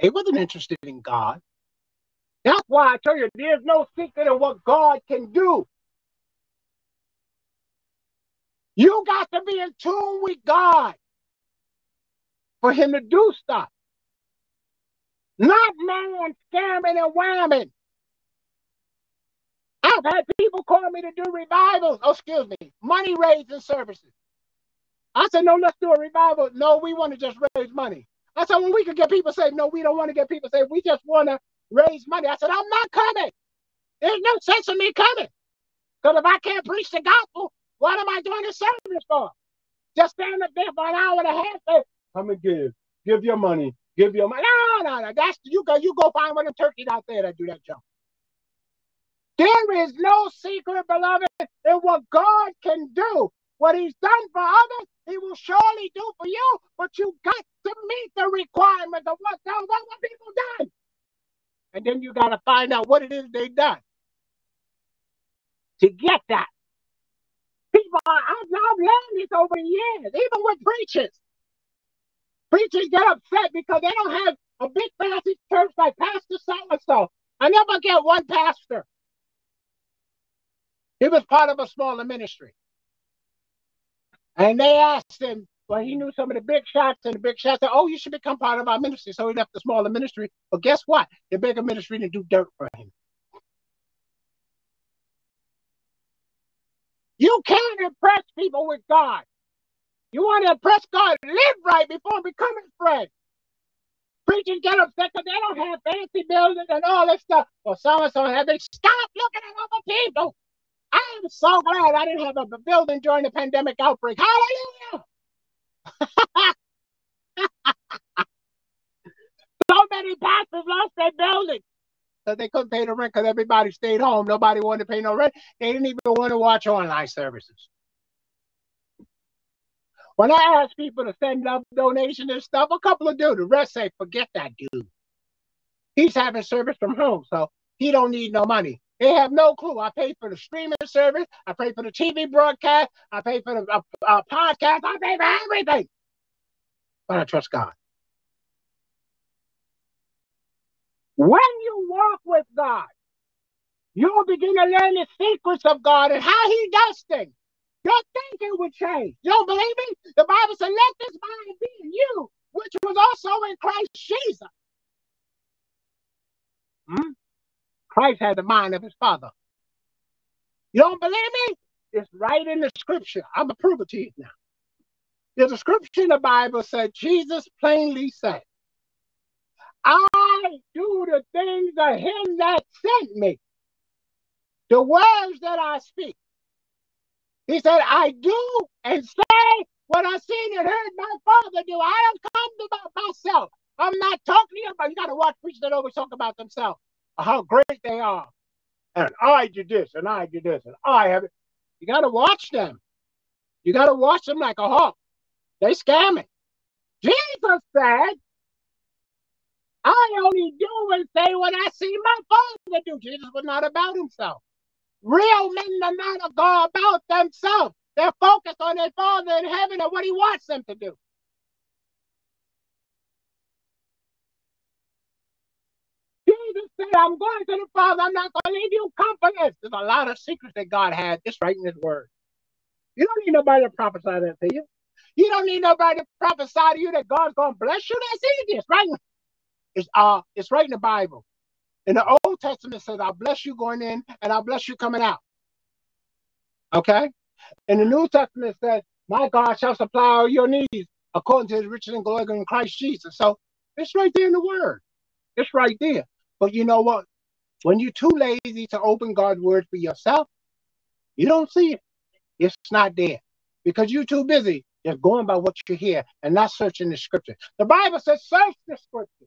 They wasn't interested in God. That's why I tell you, there's no secret in what God can do. You got to be in tune with God for him to do stuff. Not man scamming and whamming. I've had people call me to do revivals. Oh, excuse me. Money raising services. I said, no, let's do a revival. No, we want to just raise money. I said, well, we could get people saved. No, we don't want to get people saved. We just want to raise money. I said, I'm not coming. There's no sense of me coming. Because if I can't preach the gospel, what am I doing this service for? Just stand up there for an hour and a half. Say, come and give. Give your money. Give your money. No. That's you go find one of them turkeys out there that do that junk. There is no secret, beloved, in what God can do. What he's done for others, he will surely do for you. But you got to meet the requirements of what those other people done. And then you got to find out what it is they've done to get that. People, I've learned this over the years, even with preachers. Preachers get upset because they don't have a big fancy church like Pastor so-and-so. I never get one pastor. He was part of a smaller ministry. And they asked him, well, he knew some of the big shots, and the big shots said, oh, you should become part of our ministry. So he left the smaller ministry. But guess what? The bigger ministry didn't do dirt for him. You can't impress people with God. You want to impress God, live right before becoming friends. Preachers get upset because they don't have fancy buildings and all that stuff. Well, so-and-so have it. Stop looking at other people. I am so glad I didn't have a building during the pandemic outbreak. Hallelujah. So many pastors lost their building because they couldn't pay the rent because everybody stayed home. Nobody wanted to pay no rent. They didn't even want to watch online services. When I asked people to send up donations and stuff, a couple of do. The rest say, forget that dude. He's having service from home, so he don't need no money. They have no clue. I paid for the streaming service. I paid for the TV broadcast. I paid for the podcast. I paid for everything. But I trust God. When you walk with God, you will begin to learn the secrets of God and how he does things. Your thinking will change. You don't believe me? The Bible said, let this mind be in you, which was also in Christ Jesus. Christ had the mind of his Father. You don't believe me? It's right in the scripture. I'm going to prove it to you now. There's a scripture in the Bible said, Jesus plainly said, I do the things of him that sent me. The words that I speak. He said, I do and say what I seen and heard my Father do. I don't come about myself. I'm not talking about, you got to watch preachers that always talk about themselves, how great they are. And I did this, and I did this, and I have it. You got to watch them. You got to watch them like a hawk. They scamming. Jesus said, I only do and say what I see my Father do. Jesus was not about himself. Real men are not go about themselves. They're focused on their Father in heaven and what he wants them to do. Jesus said, I'm going to the Father. I'm not going to leave you comfortless. There's a lot of secrets that God had just right in his word. You don't need nobody to prophesy that to you. You don't need nobody to prophesy to you that God's going to bless you. That's easy. It's right in the Bible. In the Old Testament, it says, I'll bless you going in and I'll bless you coming out. Okay? In the New Testament, it says, my God shall supply all your needs according to his riches and glory in Christ Jesus. So it's right there in the word. It's right there. But you know what? When you're too lazy to open God's word for yourself, you don't see it. It's not there. Because you're too busy just going by what you hear and not searching the scripture. The Bible says, search the scripture.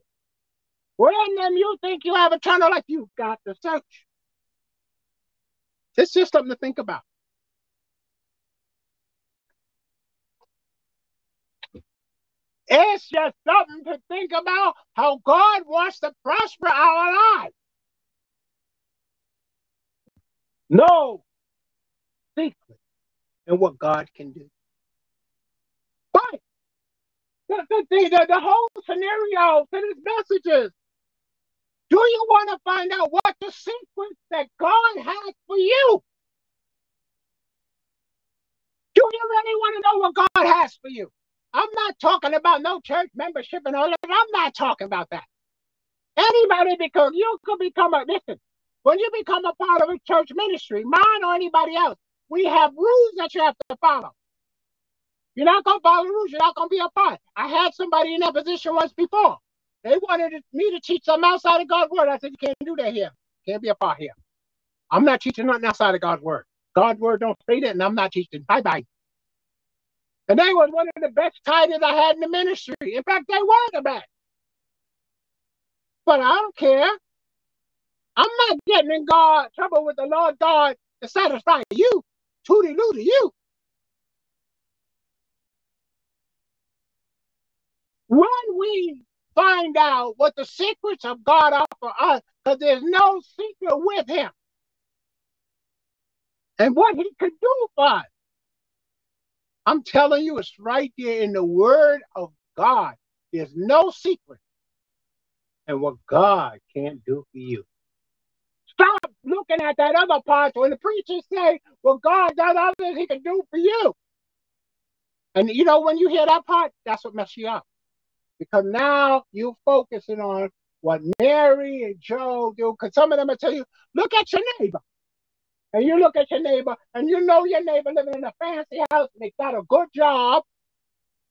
Well, in them you think you have eternal life, you've got to search. It's just something to think about. It's just something to think about how God wants to prosper our lives. No secret in what God can do. But the whole scenario for his messages. Do you want to find out what the sequence that God has for you? Do you really want to know what God has for you? I'm not talking about no church membership and all that. I'm not talking about that. Anybody, because you could become listen, when you become a part of a church ministry, mine or anybody else, we have rules that you have to follow. You're not going to follow the rules. You're not going to be a part. I had somebody in that position once before. They wanted me to teach something outside of God's word. I said, you can't do that here. Can't be a part here. I'm not teaching nothing outside of God's word. God's word don't say that, and I'm not teaching. Bye-bye. And they were one of the best titles I had in the ministry. In fact, they were the best. But I don't care. I'm not getting in God trouble with the Lord God to satisfy you. Tootie-lootie you. When we find out what the secrets of God are for us, because there's no secret with him, and what he could do for us, I'm telling you, it's right there in the word of God. There's no secret in what God can't do for you. Stop looking at that other part. When the preachers say, well, God does others he can do for you. And you know, when you hear that part, that's what messes you up. Because now you're focusing on what Mary and Joe do. Because some of them will tell you, look at your neighbor. And you look at your neighbor, and you know your neighbor living in a fancy house, and they got a good job.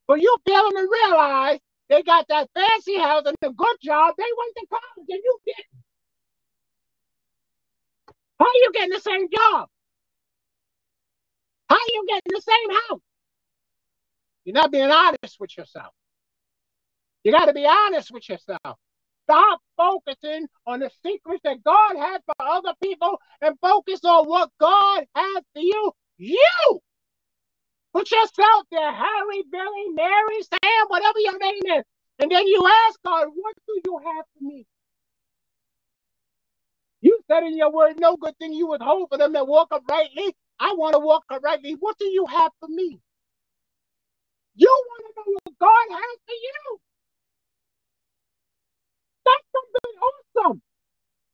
But you're failing to realize they got that fancy house and the good job. They went to college, and you didn't. How are you getting the same job? How are you getting the same house? You're not being honest with yourself. You got to be honest with yourself. Stop focusing on the secrets that God has for other people and focus on what God has for you. You! Put yourself there, Harry, Billy, Mary, Sam, whatever your name is. And then you ask God, what do you have for me? You said in your word, no good thing you withhold for them that walk uprightly. I want to walk uprightly. What do you have for me? You want to know what God has for you. That's something awesome.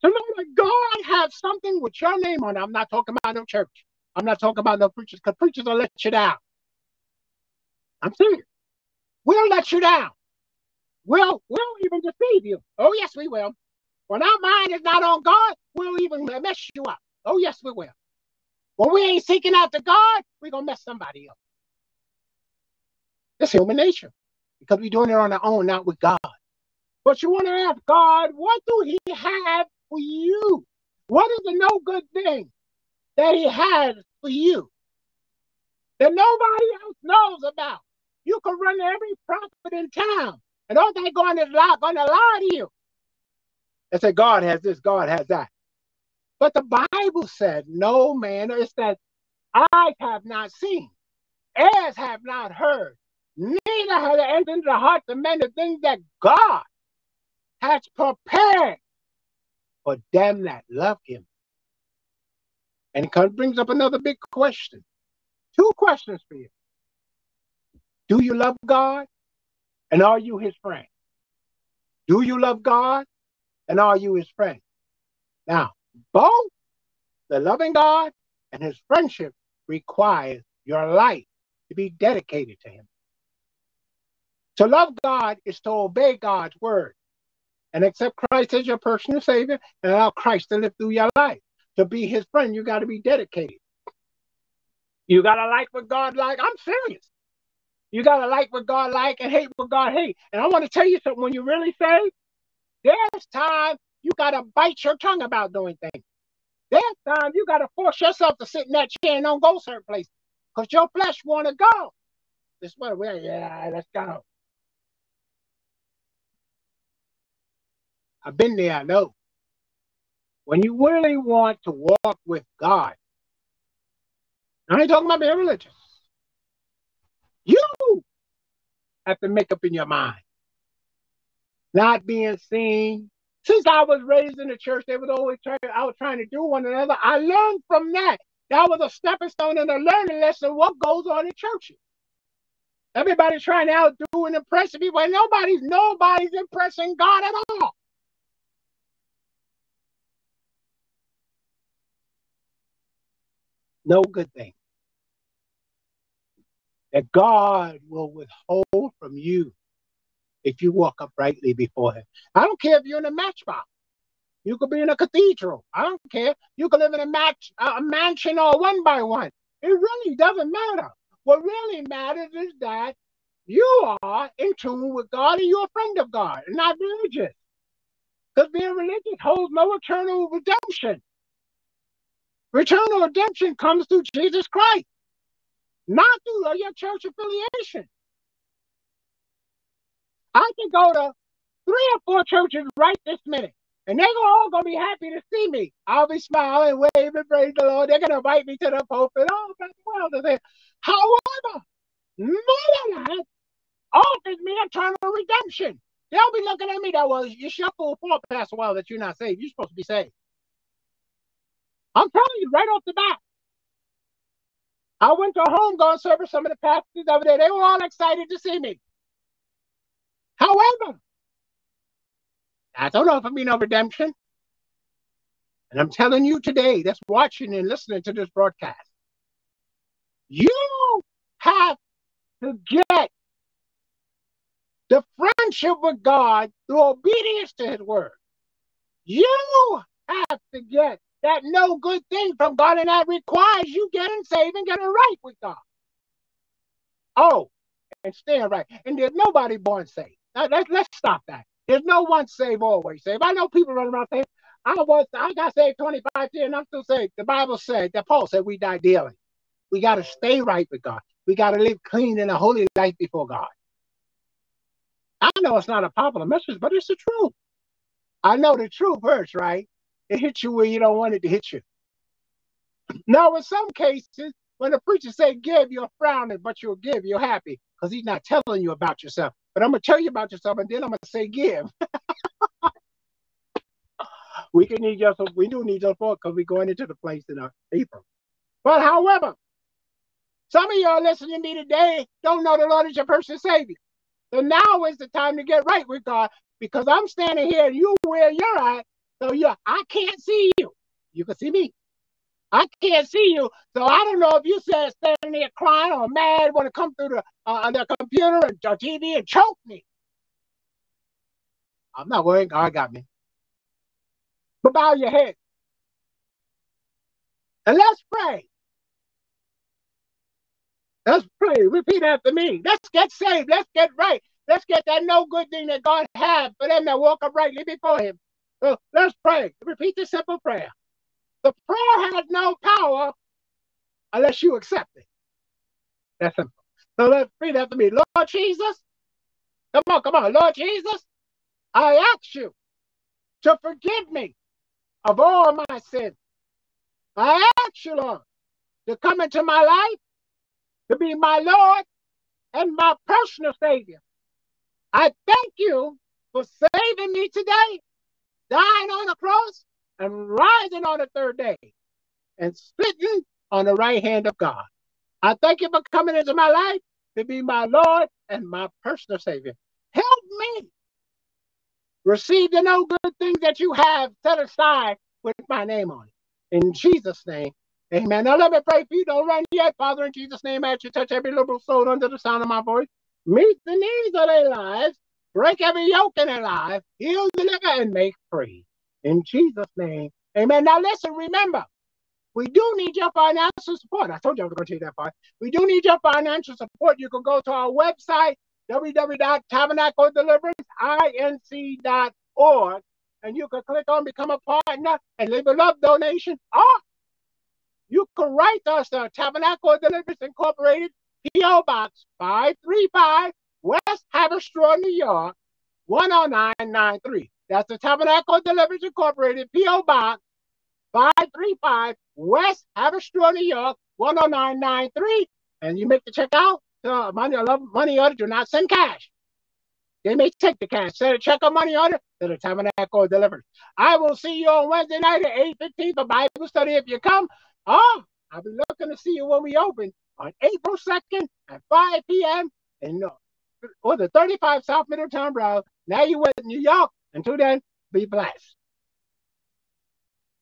To know that God has something with your name on it. I'm not talking about no church. I'm not talking about no preachers, because preachers will let you down. I'm serious. We'll let you down. We'll even deceive you. Oh, yes, we will. When our mind is not on God, we'll even mess you up. Oh, yes, we will. When we ain't seeking after God, we're going to mess somebody up. That's human nature, because we're doing it on our own, not with God. But you want to ask God, what do he have for you? What is the no good thing that he has for you that nobody else knows about? You can run to every prophet in town, and all they're going to lie to you and say, God has this, God has that. But the Bible said, no man, it's that eyes have not seen, ears have not heard, neither has it entered into the heart of men the things that God has prepared for them that love him. And it brings up another big question. Two questions for you. Do you love God? And are you his friend? Do you love God? And are you his friend? Now, both the loving God and his friendship requires your life to be dedicated to him. To love God is to obey God's word and accept Christ as your personal Savior and allow Christ to live through your life. To be his friend, you got to be dedicated. You got to like what God like. I'm serious. You got to like what God like and hate what God hate. And I want to tell you something. When you really saved, there's time you got to bite your tongue about doing things. There's time you got to force yourself to sit in that chair and don't go certain places because your flesh want to go. This way, well, yeah, let's go. I've been there, I know. When you really want to walk with God, I ain't talking about being religious. You have to make up in your mind. Not being seen. Since I was raised in the church, they would always try out trying to do one another. I learned from that. That was a stepping stone and a learning lesson what goes on in churches. Everybody trying to outdo and impress people. And nobody's impressing God at all. No good thing that God will withhold from you if you walk uprightly before him. I don't care if you're in a matchbox. You could be in a cathedral. I don't care. You could live in a mansion or one by one. It really doesn't matter. What really matters is that you are in tune with God and you're a friend of God and not religious. Because being religious holds no eternal redemption. Eternal redemption comes through Jesus Christ, not through your church affiliation. I can go to 3 or 4 churches right this minute, and they're all going to be happy to see me. I'll be smiling, waving, praise the Lord. They're going to invite me to the pulpit. Oh, Pastor Wells is. However, none of that offers me eternal redemption. They'll be looking at me that, well, it's your full fault, Pastor Wells, that you're not saved. You're supposed to be saved. I'm telling you right off the bat. I went to a homegoing service, some of the pastors over there, they were all excited to see me. However, I don't know if it means no redemption. And I'm telling you today that's watching and listening to this broadcast, you have to get the friendship with God through obedience to his word. You have to get that no good thing from God, and that requires you getting saved and getting right with God. Oh, and staying right. And there's nobody born saved. Now, let's stop that. There's no one saved, always saved. I know people running around saying, I got saved 25 years and I'm still saved. The Bible said, that Paul said, we die daily. We got to stay right with God. We got to live clean and a holy life before God. I know it's not a popular message, but it's the truth. I know the truth hurts, right? It hits you where you don't want it to hit you. Now, in some cases, when the preacher say give, you're frowning, but you'll give, you're happy, because he's not telling you about yourself. But I'm going to tell you about yourself, and then I'm going to say give. We do need your support because we're going into the place in April. But however, some of y'all listening to me today don't know the Lord is your personal Savior. So now is the time to get right with God, because I'm standing here and you where you're at. So I can't see you. You can see me. I can't see you. So I don't know if you said standing there crying or mad want to come through the computer or TV and choke me. I'm not worried. God got me. But bow your head. And let's pray. Let's pray. Repeat after me. Let's get saved. Let's get right. Let's get that no good thing that God has for them that walk uprightly before him. So let's pray. Repeat the simple prayer. The prayer has no power unless you accept it. That's simple. So let's repeat after me. Lord Jesus, come on, come on. Lord Jesus, I ask you to forgive me of all my sins. I ask you, Lord, to come into my life, to be my Lord and my personal Savior. I thank you for saving me today, dying on the cross and rising on the third day and sitting on the right hand of God. I thank you for coming into my life to be my Lord and my personal Savior. Help me receive the no good things that you have set aside with my name on it. In Jesus' name, amen. Now let me pray for you. Don't run yet. Father, in Jesus' name, I ask you to touch every liberal soul under the sound of my voice. Meet the needs of their lives. Break every yoke in their lives. Heal, deliver, and make free. In Jesus' name, amen. Now listen, remember, we do need your financial support. I told you I was going to take that part. We do need your financial support. You can go to our website, www.tabernacledeliveranceInc.org, and you can click on Become a Partner and leave a love donation. Or you can write to us at Tabernacle Deliverance Incorporated, P.O. Box 535, West Haverstraw, New York, 10993. That's the Tabernacle Deliverance Incorporated, P.O. Box 535, West Haverstraw, New York, 10993. And you make the check out to money order. Do not send cash. They may take the cash. Send a check or money order to the Tabernacle Deliverance. I will see you on Wednesday night at 8:15 for Bible study if you come. Oh, I'll be looking to see you when we open on April 2nd at 5 p.m. in the 35 South Middletown Road. Now you went to New York. Until then, be blessed.